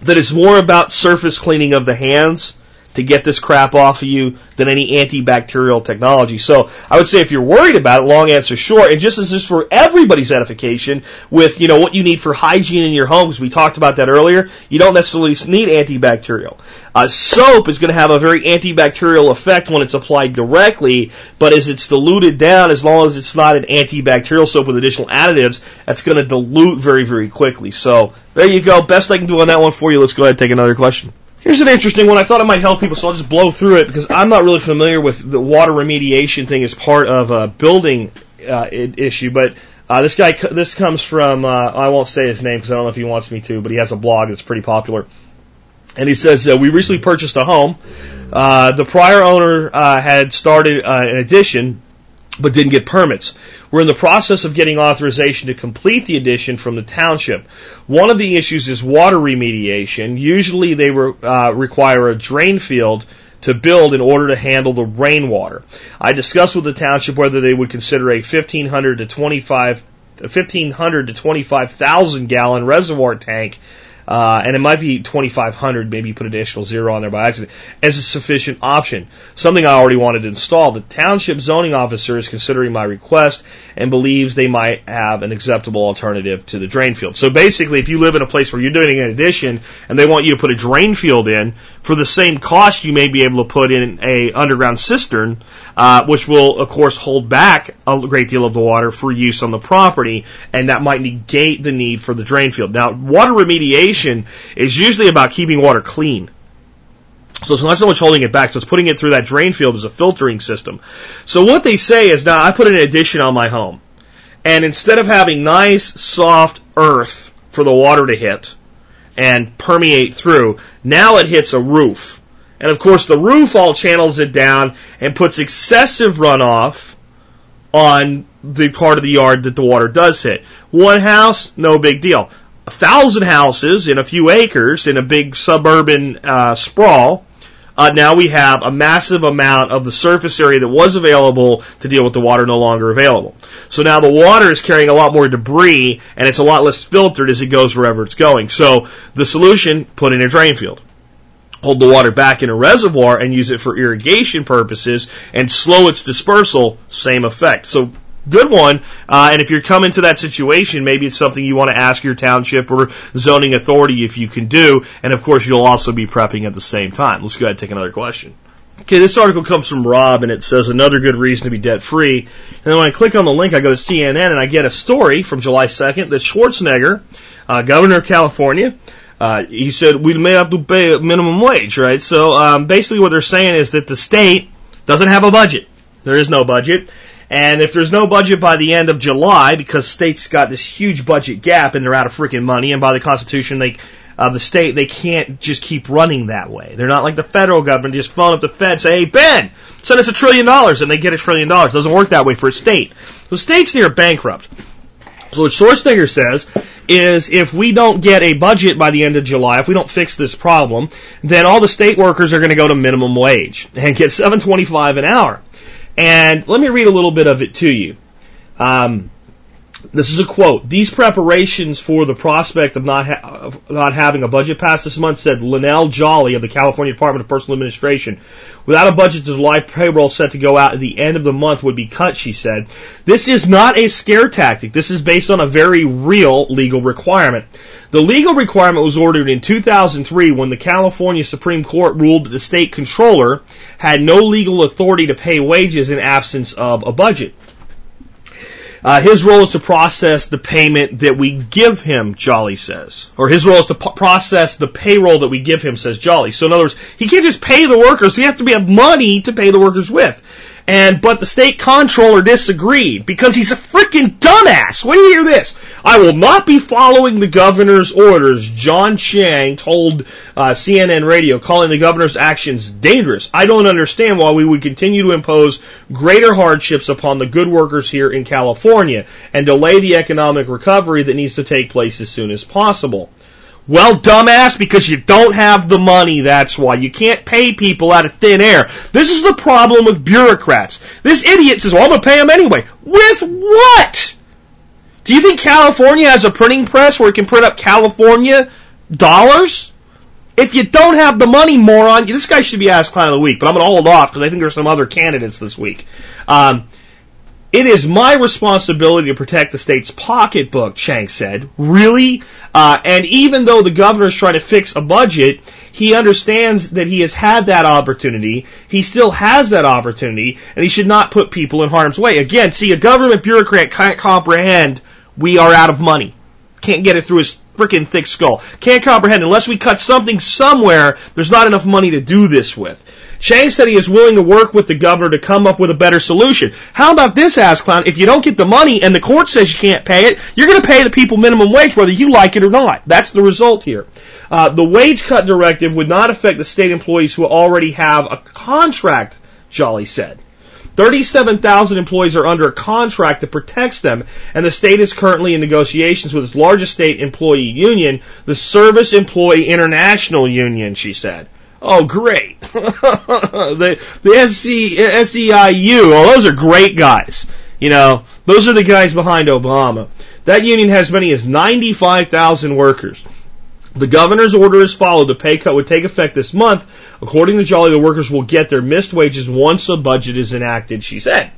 That it's more about surface cleaning of the hands to get this crap off of you than any antibacterial technology. So I would say if you're worried about it, long answer short, and just as this for everybody's edification with, you know, what you need for hygiene in your homes, we talked about that earlier, you don't necessarily need antibacterial. Uh, soap is going to have a very antibacterial effect when it's applied directly, but as it's diluted down, as long as it's not an antibacterial soap with additional additives, that's going to dilute very, very quickly. So there you go. Best I can do on that one for you. Let's go ahead and take another question. Here's an interesting one. I thought it might help people, so I'll just blow through it because I'm not really familiar with the water remediation thing as part of a building uh, issue. But uh, this guy, this comes from, uh, I won't say his name because I don't know if he wants me to, but he has a blog that's pretty popular. And he says, uh, we recently purchased a home. Uh, the prior owner uh, had started uh, an addition but didn't get permits. We're in the process of getting authorization to complete the addition from the township. One of the issues is water remediation. Usually they re- uh, require a drain field to build in order to handle the rainwater. I discussed with the township whether they would consider a fifteen hundred to twenty-five thousand gallon reservoir tank, uh, and it might be twenty-five hundred, maybe you put an additional zero on there by accident, as a sufficient option. Something I already wanted to install. The township zoning officer is considering my request and believes they might have an acceptable alternative to the drain field. So basically, if you live in a place where you're doing an addition and they want you to put a drain field in, for the same cost you may be able to put in a underground cistern, uh, which will, of course, hold back a great deal of the water for use on the property, and that might negate the need for the drain field. Now, water remediation is usually about keeping water clean. So it's not so much holding it back, so it's putting it through that drain field as a filtering system. So what they say is, now I put an addition on my home, and instead of having nice, soft earth for the water to hit and permeate through, now it hits a roof. And of course the roof all channels it down and puts excessive runoff on the part of the yard that the water does hit. One house, no big deal. A thousand houses in a few acres in a big suburban uh, sprawl, uh, now we have a massive amount of the surface area that was available to deal with the water no longer available. So now the water is carrying a lot more debris, and it's a lot less filtered as it goes wherever it's going. So the solution, put in a drain field. Hold the water back in a reservoir and use it for irrigation purposes and slow its dispersal, same effect. So good one, uh, and if you're coming to that situation, maybe it's something you want to ask your township or zoning authority if you can do, and of course you'll also be prepping at the same time. Let's go ahead and take another question. Okay, this article comes from Rob, and it says, another good reason to be debt-free. And then when I click on the link, I go to C N N, and I get a story from July second that Schwarzenegger, uh, governor of California, uh, he said, we may have to pay minimum wage, right? So um, basically what they're saying is that the state doesn't have a budget. There is no budget. And if there's no budget by the end of July, because states got this huge budget gap and they're out of freaking money, and by the Constitution, they, uh, the state, they can't just keep running that way. They're not like the federal government, just phone up the Fed and say, hey, Ben, send us a trillion dollars, and they get a trillion dollars. It doesn't work that way for a state. So state's near bankrupt. So what Schwarzenegger says is, if we don't get a budget by the end of July, if we don't fix this problem, then all the state workers are going to go to minimum wage and get seven twenty-five an hour. And let me read a little bit of it to you. Um, this is a quote. These preparations for the prospect of not, ha- of not having a budget passed this month, said Linnell Jolly of the California Department of Personal Administration. Without a budget, the July payroll set to go out at the end of the month would be cut, she said. This is not a scare tactic. This is based on a very real legal requirement. The legal requirement was ordered in two thousand three when the California Supreme Court ruled that the state controller had no legal authority to pay wages in absence of a budget. Uh, his role is to process the payment that we give him, Jolly says. Or his role is to po- process the payroll that we give him, says Jolly. So in other words, he can't just pay the workers. He has to have money to pay the workers with. And, but the state comptroller disagreed because he's a freaking dumbass. When you hear this, I will not be following the governor's orders, John Chiang told uh, C N N radio, calling the governor's actions dangerous. I don't understand why we would continue to impose greater hardships upon the good workers here in California and delay the economic recovery that needs to take place as soon as possible. Well, dumbass, because you don't have the money, that's why. You can't pay people out of thin air. This is the problem with bureaucrats. This idiot says, well, I'm going to pay them anyway. With what? Do you think California has a printing press where it can print up California dollars? If you don't have the money, moron, this guy should be asked Clown of the Week, but I'm going to hold off because I think there's some other candidates this week. Um... It is my responsibility to protect the state's pocketbook, Chiang said. Really? Uh, and even though the governor is trying to fix a budget, he understands that he has had that opportunity. He still has that opportunity, and he should not put people in harm's way. Again, see, a government bureaucrat can't comprehend we are out of money. Can't get it through his freaking thick skull. Can't comprehend unless we cut something somewhere, there's not enough money to do this with. Chiang said he is willing to work with the governor to come up with a better solution. How about this, ass clown? If you don't get the money and the court says you can't pay it, you're going to pay the people minimum wage whether you like it or not. That's the result here. Uh, the wage cut directive would not affect the state employees who already have a contract, Jolly said. thirty-seven thousand employees are under a contract that protects them, and the state is currently in negotiations with its largest state employee union, the Service Employee International Union, she said. Oh, great. the the S E I U, well, those are great guys. You know, those are the guys behind Obama. That union has as many as ninety-five thousand workers. The governor's order is followed. The pay cut would take effect this month. According to Jolly, the workers will get their missed wages once a budget is enacted, she said.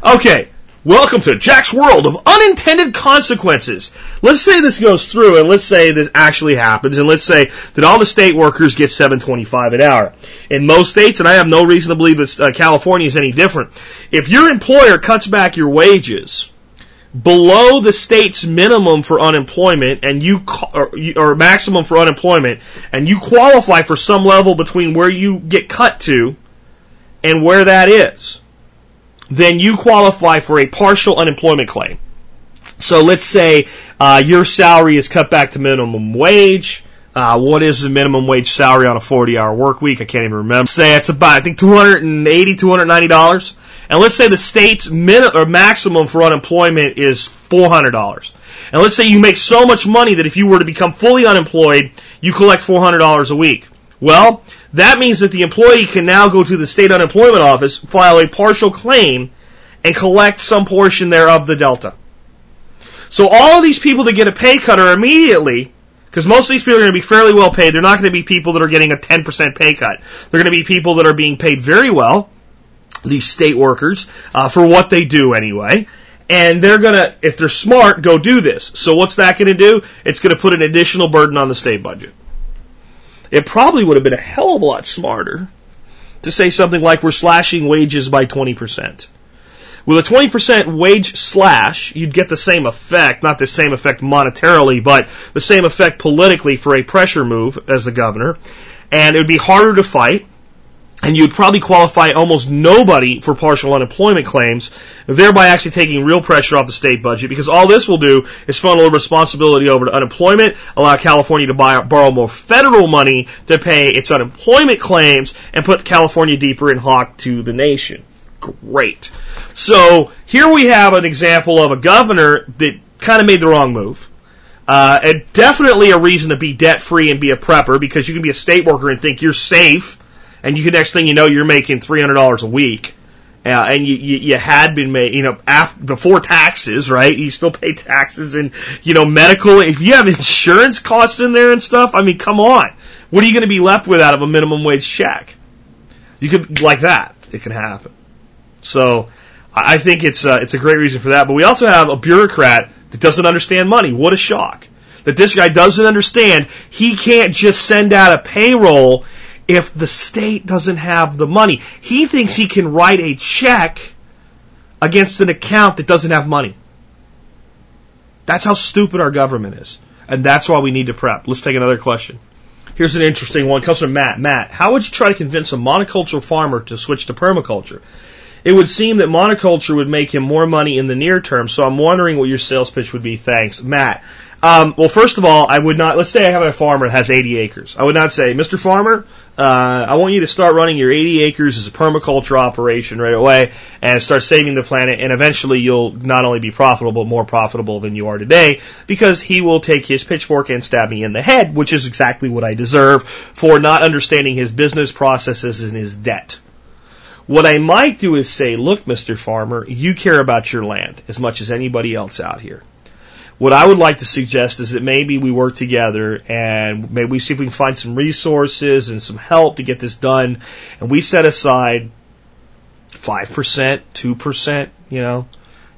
Okay, welcome to Jack's world of unintended consequences. Let's say this goes through, and let's say this actually happens, and let's say that all the state workers get seven twenty-five an hour. In most states, and I have no reason to believe that uh, California is any different, if your employer cuts back your wages below the state's minimum for unemployment and you or, or maximum for unemployment, and you qualify for some level between where you get cut to and where that is, then you qualify for a partial unemployment claim. So let's say uh, your salary is cut back to minimum wage. Uh, what is the minimum wage salary on a forty-hour work week? I can't even remember. Say it's about, I think, two hundred eighty dollars, two hundred ninety dollars. And let's say the state's min or maximum for unemployment is four hundred dollars. And let's say you make so much money that if you were to become fully unemployed, you collect four hundred dollars a week. Well, that means that the employee can now go to the state unemployment office, file a partial claim, and collect some portion thereof the delta. So all of these people that get a pay cut are immediately, because most of these people are going to be fairly well paid. They're not going to be people that are getting a ten percent pay cut. They're going to be people that are being paid very well, these state workers, uh, for what they do anyway. And they're going to, if they're smart, go do this. So what's that going to do? It's going to put an additional burden on the state budget. It probably would have been a hell of a lot smarter to say something like, we're slashing wages by twenty percent. With a twenty percent wage slash, you'd get the same effect, not the same effect monetarily, but the same effect politically for a pressure move as the governor. And it would be harder to fight. And you'd probably qualify almost nobody for partial unemployment claims, thereby actually taking real pressure off the state budget, because all this will do is funnel responsibility over to unemployment, allow California to buy, borrow more federal money to pay its unemployment claims, and put California deeper in hock to the nation. Great. So here we have an example of a governor that kind of made the wrong move. Uh, and definitely a reason to be debt-free and be a prepper, because you can be a state worker and think you're safe, and you can, next thing you know, you're making three hundred dollars a week, uh, and you, you you had been made, you know, after, before taxes, right? You still pay taxes and, you know, medical. If you have insurance costs in there and stuff, I mean, come on. What are you going to be left with out of a minimum wage check? You could, like that, it can happen. So I think it's uh, it's a great reason for that. But we also have a bureaucrat that doesn't understand money. What a shock. That this guy doesn't understand he can't just send out a payroll if the state doesn't have the money. He thinks he can write a check against an account that doesn't have money. That's how stupid our government is. And that's why we need to prep. Let's take another question. Here's an interesting one. It comes from Matt. Matt, how would you try to convince a monoculture farmer to switch to permaculture? It would seem that monoculture would make him more money in the near term, so I'm wondering what your sales pitch would be. Thanks, Matt. Um, well, first of all, I would not, let's say I have a farmer that has eighty acres. I would not say, Mister Farmer, uh, I want you to start running your eighty acres as a permaculture operation right away and start saving the planet, and eventually you'll not only be profitable, but more profitable than you are today, because he will take his pitchfork and stab me in the head, which is exactly what I deserve for not understanding his business processes and his debt. What I might do is say, look, Mister Farmer, you care about your land as much as anybody else out here. What I would like to suggest is that maybe we work together and maybe we see if we can find some resources and some help to get this done. And we set aside five percent, two percent, you know,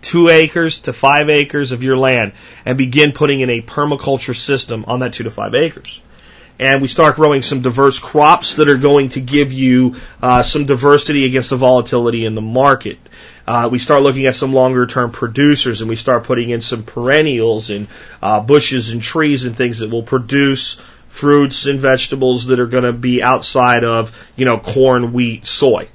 two acres to five acres of your land and begin putting in a permaculture system on that two to five acres. And we start growing some diverse crops that are going to give you uh, some diversity against the volatility in the market. Uh, we start looking at some longer-term producers, and we start putting in some perennials and uh, bushes and trees and things that will produce fruits and vegetables that are going to be outside of, you know, corn, wheat, soy,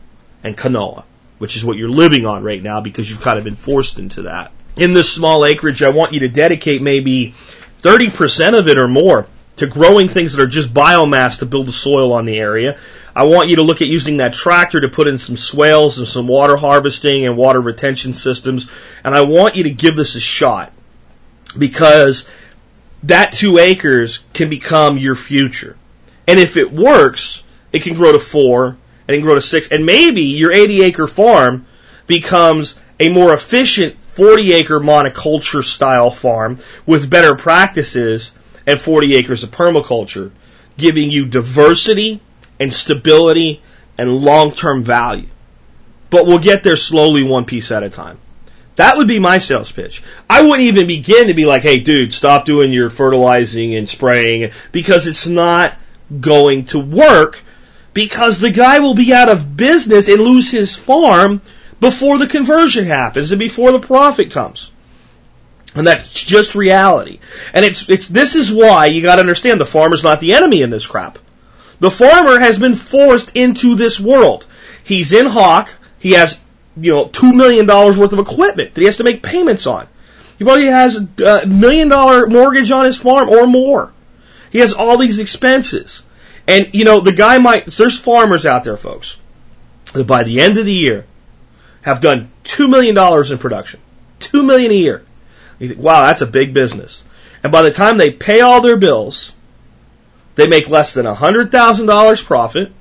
and canola, which is what you're living on right now because you've kind of been forced into that. In this small acreage, I want you to dedicate maybe thirty percent of it or more to growing things that are just biomass to build the soil on the area. I want you to look at using that tractor to put in some swales and some water harvesting and water retention systems. And I want you to give this a shot, because that two acres can become your future. And if it works, it can grow to four, and it can grow to six. And maybe your eighty-acre farm becomes a more efficient forty-acre monoculture-style farm with better practices and forty acres of permaculture, giving you diversity and stability and long-term value. But we'll get there slowly, one piece at a time. That would be my sales pitch. I wouldn't even begin to be like, hey, dude, stop doing your fertilizing and spraying, because it's not going to work, because the guy will be out of business and lose his farm before the conversion happens and before the profit comes. And that's just reality. And it's it's this is why you got to understand the farmer's not the enemy in this crap. The farmer has been forced into this world. He's in hock. He has, you know, two million dollars worth of equipment that he has to make payments on. He probably has a million dollar mortgage on his farm or more. He has all these expenses. And, you know, the guy might, there's farmers out there, folks, that by the end of the year have done two million dollars in production. two million dollars a year. You think, wow, that's a big business. And by the time they pay all their bills, they make less than one hundred thousand dollars profit.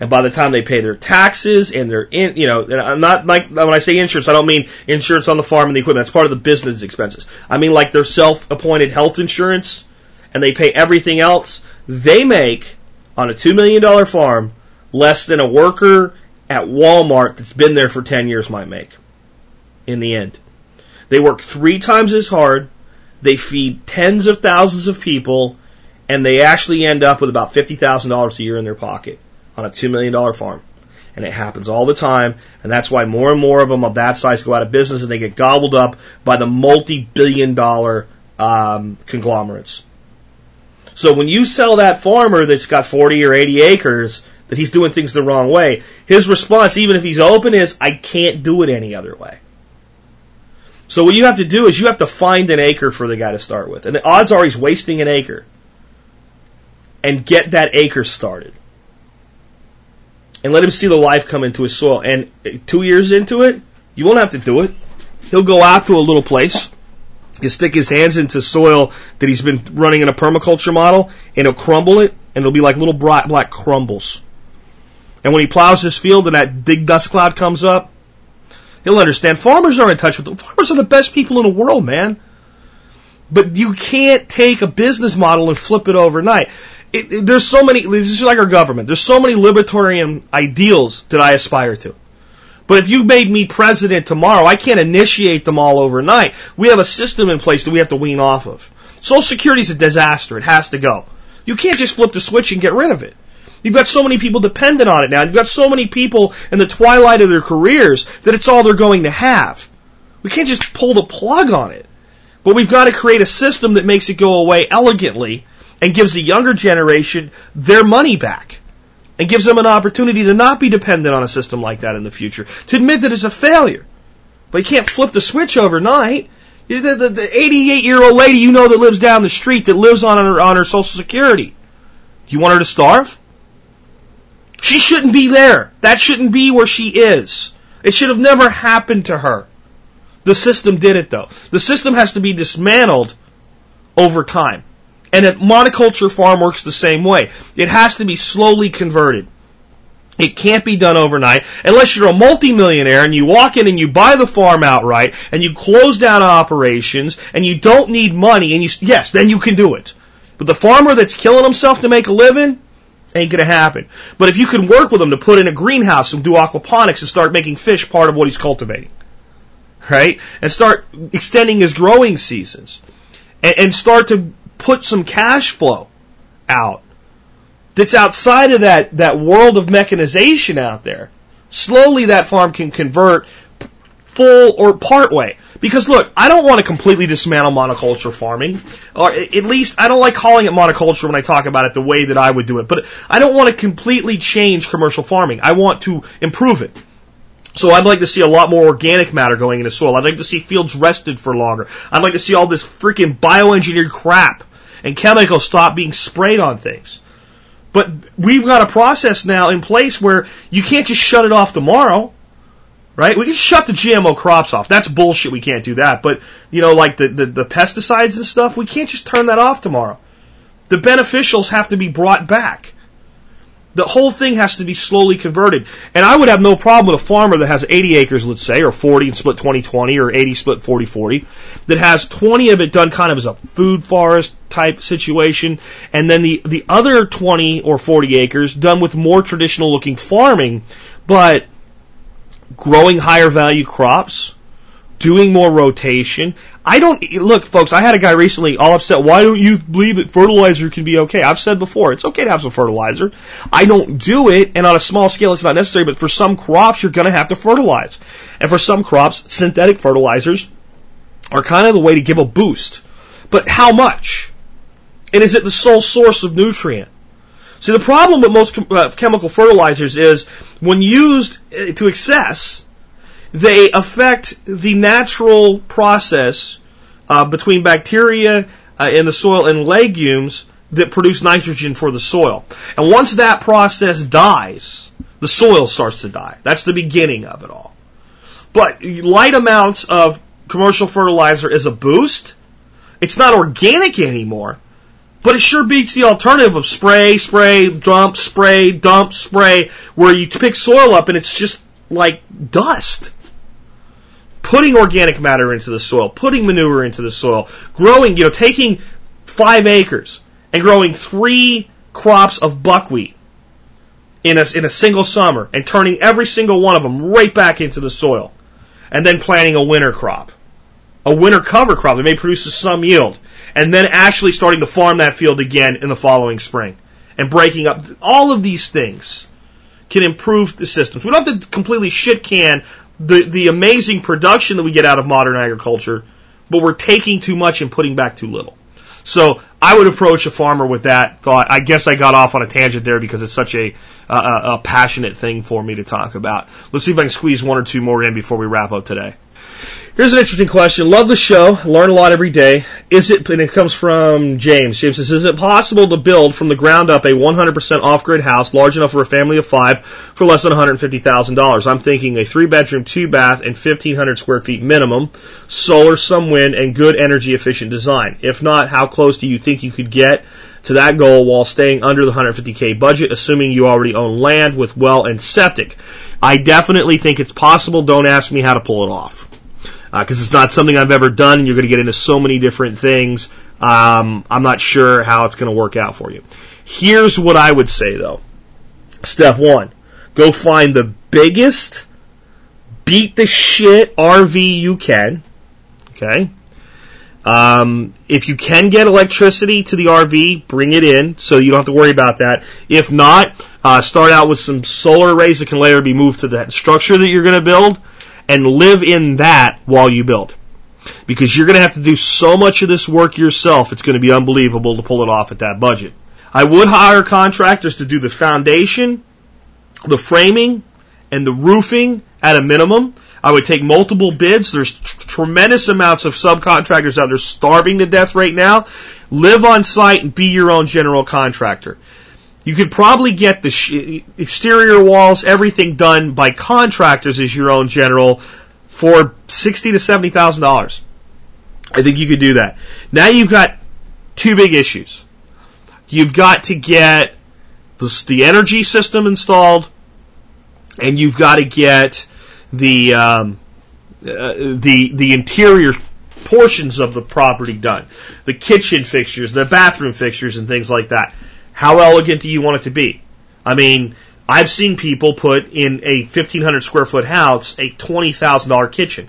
And by the time they pay their taxes and their, in, you know, and I'm not like, when I say insurance, I don't mean insurance on the farm and the equipment. That's part of the business expenses. I mean like their self-appointed health insurance, and they pay everything else. They make, on a two million dollars farm, less than a worker at Walmart that's been there for ten years might make in the end. They work three times as hard, they feed tens of thousands of people, and they actually end up with about fifty thousand dollars a year in their pocket on a two million dollars farm. And it happens all the time, and that's why more and more of them of that size go out of business, and they get gobbled up by the multi-billion dollar um, conglomerates. So when you sell that farmer that's got forty or eighty acres, that he's doing things the wrong way, his response, even if he's open, is, I can't do it any other way. So what you have to do is you have to find an acre for the guy to start with. And the odds are he's wasting an acre. And get that acre started. And let him see the life come into his soil. And two years into it, you won't have to do it. He'll go out to a little place. He'll stick his hands into soil that he's been running in a permaculture model, and he'll crumble it, and it'll be like little black crumbles. And when he plows his field and that big dust cloud comes up, he'll understand. Farmers are in touch with them. Farmers are the best people in the world, man. But you can't take a business model and flip it overnight. It, it, there's so many, this is like our government, there's so many libertarian ideals that I aspire to. But if you made me president tomorrow, I can't initiate them all overnight. We have a system in place that we have to wean off of. Social Security is a disaster. It has to go. You can't just flip the switch and get rid of it. You've got so many people dependent on it now. You've got so many people in the twilight of their careers that it's all they're going to have. We can't just pull the plug on it. But we've got to create a system that makes it go away elegantly and gives the younger generation their money back. And gives them an opportunity to not be dependent on a system like that in the future. To admit that it's a failure. But you can't flip the switch overnight. The eighty-eight-year-old lady you know that lives down the street, that lives on her on her Social Security. Do you want her to starve? She shouldn't be there. That shouldn't be where she is. It should have never happened to her. The system did it, though. The system has to be dismantled over time. And a monoculture farm works the same way. It has to be slowly converted. It can't be done overnight unless you're a multimillionaire and you walk in and you buy the farm outright and you close down operations and you don't need money. And you, yes, then you can do it. But the farmer that's killing himself to make a living, ain't going to happen. But if you can work with him to put in a greenhouse and do aquaponics and start making fish part of what he's cultivating, right? And start extending his growing seasons and, and start to put some cash flow out that's outside of that, that world of mechanization out there, slowly that farm can convert full or part way. Because, look, I don't want to completely dismantle monoculture farming. Or at least, I don't like calling it monoculture when I talk about it the way that I would do it. But I don't want to completely change commercial farming. I want to improve it. So I'd like to see a lot more organic matter going into soil. I'd like to see fields rested for longer. I'd like to see all this freaking bioengineered crap and chemicals stop being sprayed on things. But we've got a process now in place where you can't just shut it off tomorrow, right? We can shut the G M O crops off. That's bullshit. We can't do that. But, you know, like the, the, the pesticides and stuff, we can't just turn that off tomorrow. The beneficials have to be brought back. The whole thing has to be slowly converted. And I would have no problem with a farmer that has eighty acres, let's say, or forty and split twenty twenty, or eighty split forty forty, that has twenty of it done kind of as a food forest type situation, and then the, the other twenty or forty acres done with more traditional looking farming, but growing higher value crops, doing more rotation. I don't, look folks, I had a guy recently all upset, why don't you believe that fertilizer can be okay? I've said before, it's okay to have some fertilizer. I don't do it, and on a small scale it's not necessary, but for some crops you're going to have to fertilize. And for some crops, synthetic fertilizers are kind of the way to give a boost. But how much? And is it the sole source of nutrient? See, the problem with most com- uh, chemical fertilizers is when used to excess, they affect the natural process uh, between bacteria uh, in the soil and legumes that produce nitrogen for the soil. And once that process dies, the soil starts to die. That's the beginning of it all. But light amounts of commercial fertilizer is a boost. It's not organic anymore, but it sure beats the alternative of spray, spray, dump, spray, dump, spray, where you pick soil up and it's just like dust. Putting organic matter into the soil, putting manure into the soil, growing, you know, taking five acres and growing three crops of buckwheat in a, in a single summer and turning every single one of them right back into the soil and then planting a winter crop, a winter cover crop that may produce some yield, and then actually starting to farm that field again in the following spring and breaking up. All of these things can improve the systems. We don't have to completely shit can The, the amazing production that we get out of modern agriculture, but we're taking too much and putting back too little. So I would approach a farmer with that thought. I guess I got off on a tangent there because it's such a, uh, a passionate thing for me to talk about. Let's see if I can squeeze one or two more in before we wrap up today. Here's an interesting question. Love the show. Learn a lot every day. Is it, and it comes from James. James says, is it possible to build from the ground up a one hundred percent off-grid house large enough for a family of five for less than one hundred fifty thousand dollars? I'm thinking a three-bedroom, two-bath, and fifteen hundred square feet minimum, solar, some wind, and good energy-efficient design. If not, how close do you think you could get to that goal while staying under the one hundred fifty thousand dollars budget, assuming you already own land with well and septic? I definitely think it's possible. Don't ask me how to pull it off, because uh, it's not something I've ever done, and you're going to get into so many different things. Um, I'm not sure how it's going to work out for you. Here's what I would say, though. Step one, go find the biggest, beat-the-shit R V you can. Okay? Um, if you can get electricity to the R V, bring it in, so you don't have to worry about that. If not, uh, start out with some solar arrays that can later be moved to that structure that you're going to build, and live in that while you build. Because you're going to have to do so much of this work yourself, it's going to be unbelievable to pull it off at that budget. I would hire contractors to do the foundation, the framing, and the roofing at a minimum. I would take multiple bids. There's t- tremendous amounts of subcontractors out there starving to death right now. Live on site and be your own general contractor. You could probably get the sh- exterior walls, everything done by contractors as your own general for sixty to seventy thousand dollars. I think you could do that. Now you've got two big issues. You've got to get the, the energy system installed, and you've got to get the um, uh, the the interior portions of the property done, the kitchen fixtures, the bathroom fixtures, and things like that. How elegant do you want it to be? I mean, I've seen people put in a fifteen hundred square foot house a twenty thousand dollars kitchen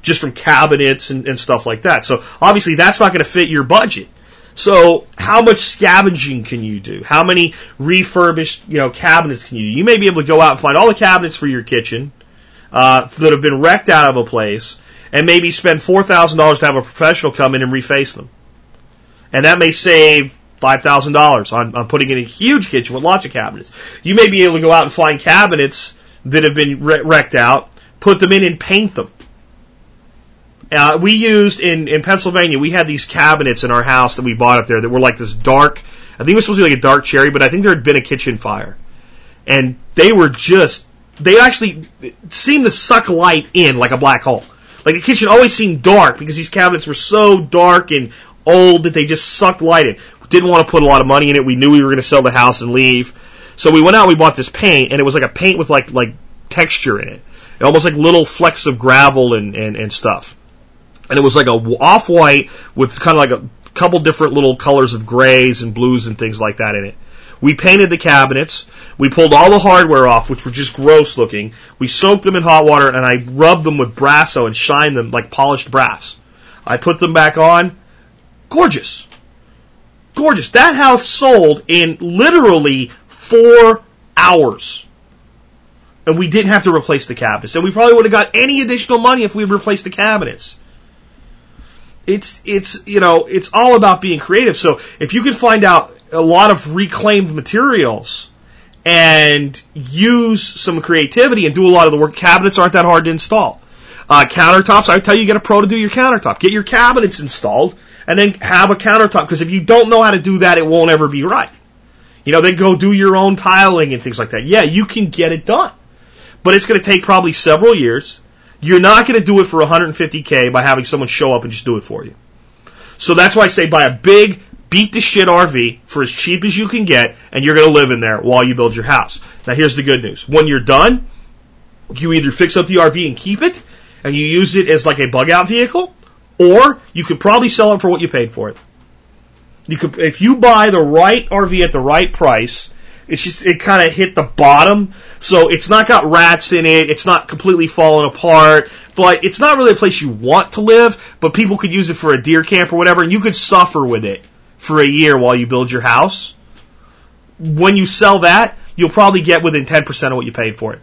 just from cabinets and, and stuff like that. So obviously that's not going to fit your budget. So how much scavenging can you do? How many refurbished, you know, cabinets can you do? You may be able to go out and find all the cabinets for your kitchen uh, that have been wrecked out of a place and maybe spend four thousand dollars to have a professional come in and reface them. And that may save five thousand dollars on, on putting in a huge kitchen with lots of cabinets. You may be able to go out and find cabinets that have been wrecked out, put them in and paint them. Uh, we used in, in Pennsylvania, we had these cabinets in our house that we bought up there that were like this dark I think it was supposed to be like a dark cherry, but I think there had been a kitchen fire. And they were just, they actually seemed to suck light in like a black hole. Like the kitchen always seemed dark because these cabinets were so dark and old that they just sucked light in. We didn't want to put a lot of money in it. We knew we were going to sell the house and leave. So we went out and we bought this paint, and it was like a paint with like like texture in it. Almost like little flecks of gravel and, and, and stuff. And it was like a off-white with kind of like a couple different little colors of grays and blues and things like that in it. We painted the cabinets. We pulled all the hardware off, which were just gross looking. We soaked them in hot water, and I rubbed them with Brasso and shined them like polished brass. I put them back on. Gorgeous. Gorgeous. That house sold in literally four hours. And we didn't have to replace the cabinets. And we probably would have got any additional money if we had replaced the cabinets. It's, it's, you know, it's all about being creative. So if you can find out a lot of reclaimed materials and use some creativity and do a lot of the work, cabinets aren't that hard to install. Uh, countertops, I would tell you, get a pro to do your countertop. Get your cabinets installed and then have a countertop, because if you don't know how to do that, it won't ever be right. You know, then go do your own tiling and things like that. Yeah, you can get it done. But it's going to take probably several years. You're not going to do it for one hundred fifty K by having someone show up and just do it for you. So that's why I say buy a big, beat-the-shit R V for as cheap as you can get, and you're going to live in there while you build your house. Now, here's the good news. When you're done, you either fix up the R V and keep it, and you use it as like a bug-out vehicle, or you could probably sell it for what you paid for it. You could, if you buy the right R V at the right price... It's just, it kind of hit the bottom, so it's not got rats in it, it's not completely falling apart, but it's not really a place you want to live, but people could use it for a deer camp or whatever, and you could suffer with it for a year while you build your house. When you sell that, you'll probably get within ten percent of what you paid for it.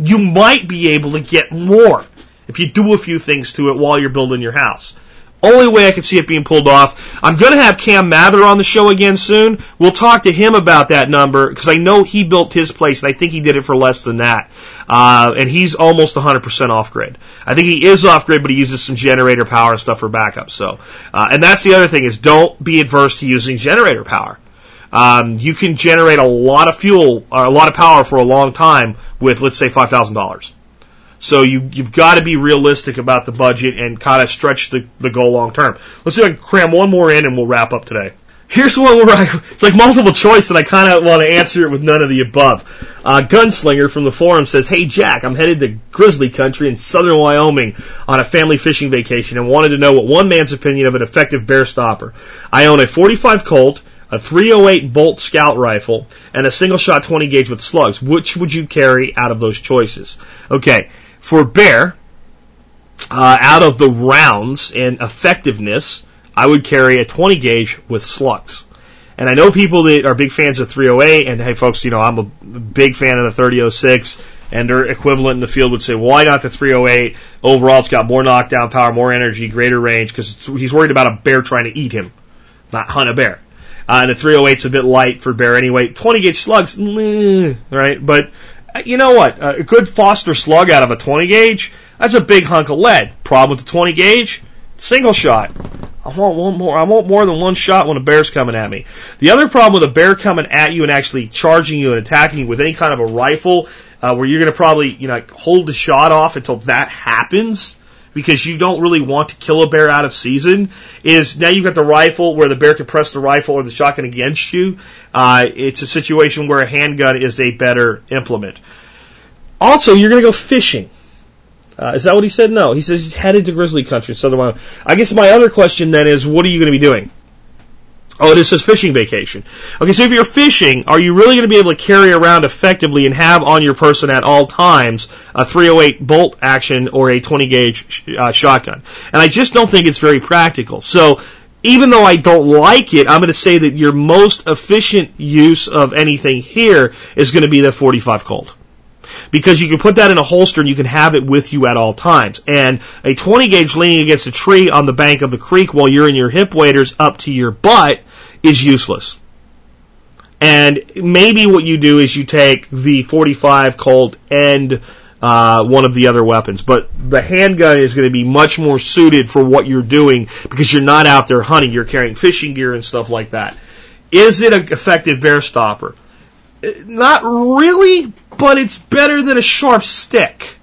You might be able to get more if you do a few things to it while you're building your house. Only way I can see it being pulled off. I'm going to have Cam Mather on the show again soon. We'll talk to him about that number, because I know he built his place, and I think he did it for less than that. Uh, and he's almost one hundred percent off-grid. I think he is off-grid, but he uses some generator power and stuff for backup. So, uh, and that's the other thing, is don't be adverse to using generator power. Um, you can generate a lot of fuel, or a lot of power for a long time with, let's say, five thousand dollars. So you, you've got to be realistic about the budget and kind of stretch the, the goal long term. Let's see if I can cram one more in and we'll wrap up today. Here's one where I, it's like multiple choice and I kind of want to answer it with none of the above. Uh, Gunslinger from the forum says, "Hey Jack, I'm headed to grizzly country in southern Wyoming on a family fishing vacation and wanted to know what one man's opinion of an effective bear stopper. I own a forty-five Colt, a three oh eight bolt scout rifle, and a single shot twenty gauge with slugs. Which would you carry out of those choices?" Okay. For bear, uh, out of the rounds and effectiveness, I would carry a twenty gauge with slugs. And I know people that are big fans of three oh eight, and hey folks, you know, I'm a big fan of the thirty oh six, and their equivalent in the field would say, why not the three oh eight? Overall, it's got more knockdown power, more energy, greater range, because he's worried about a bear trying to eat him, not hunt a bear. Uh, and the three oh eight's a bit light for bear anyway. twenty gauge slugs, right? But you know what? A good Foster slug out of a twenty gauge, that's a big hunk of lead. Problem with the twenty gauge? Single shot. I want one more. I want more than one shot when a bear's coming at me. The other problem with a bear coming at you and actually charging you and attacking you with any kind of a rifle, uh, where you're going to probably, you know, hold the shot off until that happens, because you don't really want to kill a bear out of season, is now you've got the rifle where the bear can press the rifle or the shotgun against you. Uh, it's a situation where a handgun is a better implement. Also, you're going to go fishing. Uh, is that what he said? No. He says he's headed to grizzly country, southern Wyoming. I guess my other question then is, what are you going to be doing? Oh, this says fishing vacation. Okay, so if you're fishing, are you really going to be able to carry around effectively and have on your person at all times a three oh eight bolt action or a twenty gauge uh, shotgun? And I just don't think it's very practical. So even though I don't like it, I'm going to say that your most efficient use of anything here is going to be the forty-five Colt, because you can put that in a holster and you can have it with you at all times. And a twenty gauge leaning against a tree on the bank of the creek while you're in your hip waders up to your butt is useless. And maybe what you do is you take the forty-five Colt and uh, one of the other weapons. But the handgun is going to be much more suited for what you're doing, because you're not out there hunting. You're carrying fishing gear and stuff like that. Is it an effective bear stopper? Not really, but it's better than a sharp stick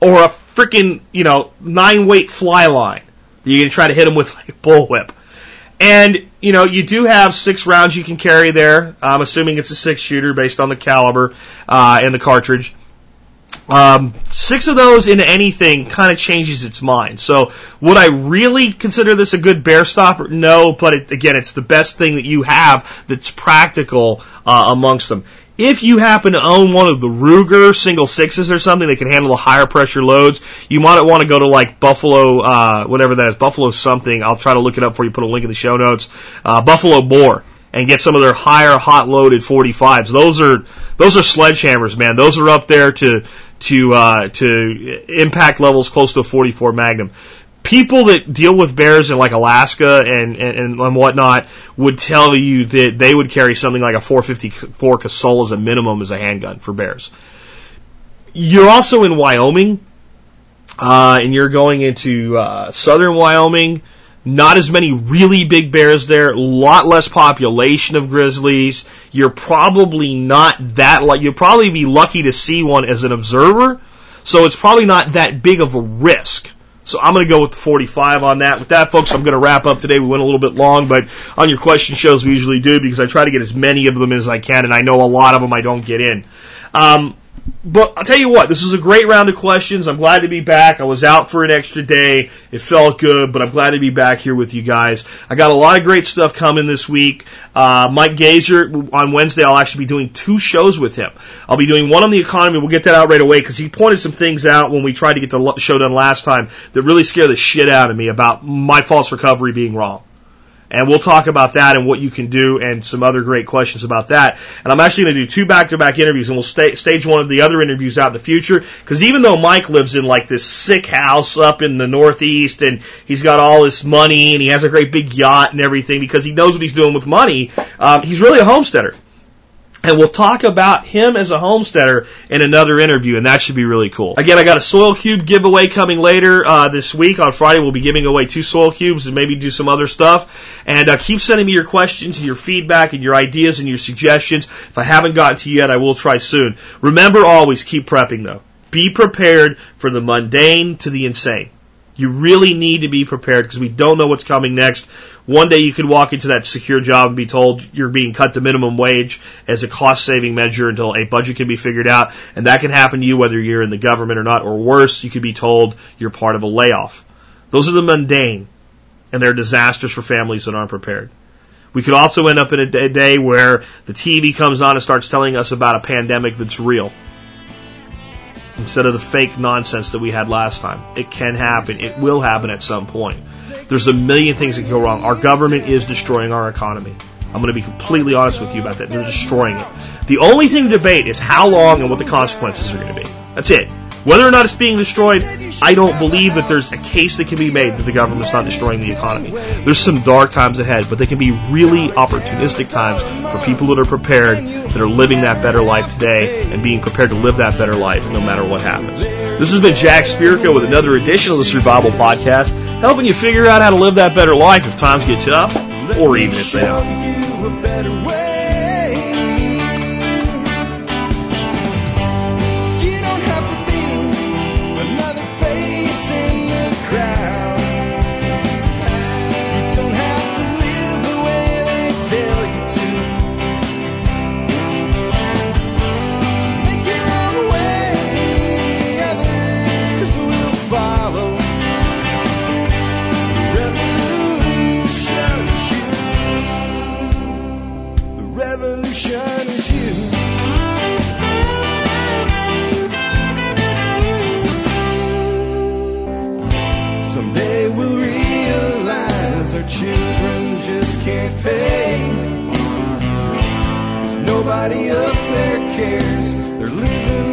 or a freaking, you know, nine-weight fly line that you're going to try to hit them with like a bullwhip. And, you know, you do have six rounds you can carry there. I'm assuming it's a six-shooter based on the caliber uh, and the cartridge. Um, six of those into anything kind of changes its mind. So would I really consider this a good bear stopper? No, but it, again, it's the best thing that you have that's practical uh, amongst them. If you happen to own one of the Ruger single sixes or something that can handle the higher pressure loads, you might want to go to like Buffalo, uh, whatever that is, Buffalo something. I'll try to look it up for you, put a link in the show notes. Uh, Buffalo Boar, and get some of their higher hot loaded forty-fives. Those are, those are sledgehammers, man. Those are up there to, to, uh, to impact levels close to a forty-four Magnum. People that deal with bears in like Alaska and, and, and whatnot would tell you that they would carry something like a four fifty-four Casull as a minimum as a handgun for bears. You're also in Wyoming, uh, and you're going into uh, southern Wyoming. Not as many really big bears there, a lot less population of grizzlies. You're probably not that, like, you'll probably be lucky to see one as an observer, so it's probably not that big of a risk. So I'm going to go with the forty-five on that. With that, folks, I'm going to wrap up today. We went a little bit long, but on your question shows we usually do because I try to get as many of them as I can, and I know a lot of them I don't get in. Um, but I'll tell you what, this is a great round of questions. I'm glad to be back. I was out for an extra day. It felt good, but I'm glad to be back here with you guys. I got a lot of great stuff coming this week. Uh, Mike Gazer, on Wednesday, I'll actually be doing two shows with him. I'll be doing one on the economy. We'll get that out right away because he pointed some things out when we tried to get the show done last time that really scared the shit out of me about my false recovery being wrong. And we'll talk about that and what you can do and some other great questions about that. And I'm actually going to do two back-to-back interviews, and we'll sta- stage one of the other interviews out in the future. Because even though Mike lives in like this sick house up in the Northeast and he's got all this money and he has a great big yacht and everything because he knows what he's doing with money, um, he's really a homesteader. And we'll talk about him as a homesteader in another interview, and that should be really cool. Again, I got a soil cube giveaway coming later uh, this week. On Friday, we'll be giving away two soil cubes and maybe do some other stuff. And uh, keep sending me your questions and your feedback and your ideas and your suggestions. If I haven't gotten to you yet, I will try soon. Remember always, keep prepping, though. Be prepared for the mundane to the insane. You really need to be prepared because we don't know what's coming next. One day you could walk into that secure job and be told you're being cut to minimum wage as a cost-saving measure until a budget can be figured out, and that can happen to you whether you're in the government or not, or worse, you could be told you're part of a layoff. Those are the mundane, and they're disasters for families that aren't prepared. We could also end up in a day where the T V comes on and starts telling us about a pandemic that's real, instead of the fake nonsense that we had last time. It can happen. It will happen at some point. There's a million things that go wrong. Our government is destroying our economy. I'm going to be completely honest with you about that. They're destroying it. The only thing to debate is how long and what the consequences are going to be. That's it. Whether or not it's being destroyed, I don't believe that there's a case that can be made that the government's not destroying the economy. There's some dark times ahead, but they can be really opportunistic times for people that are prepared, that are living that better life today, and being prepared to live that better life no matter what happens. This has been Jack Spirko with another edition of the Survival Podcast, helping you figure out how to live that better life if times get tough, or even if they don't. Children just can't pay, 'cause nobody up there cares. They're living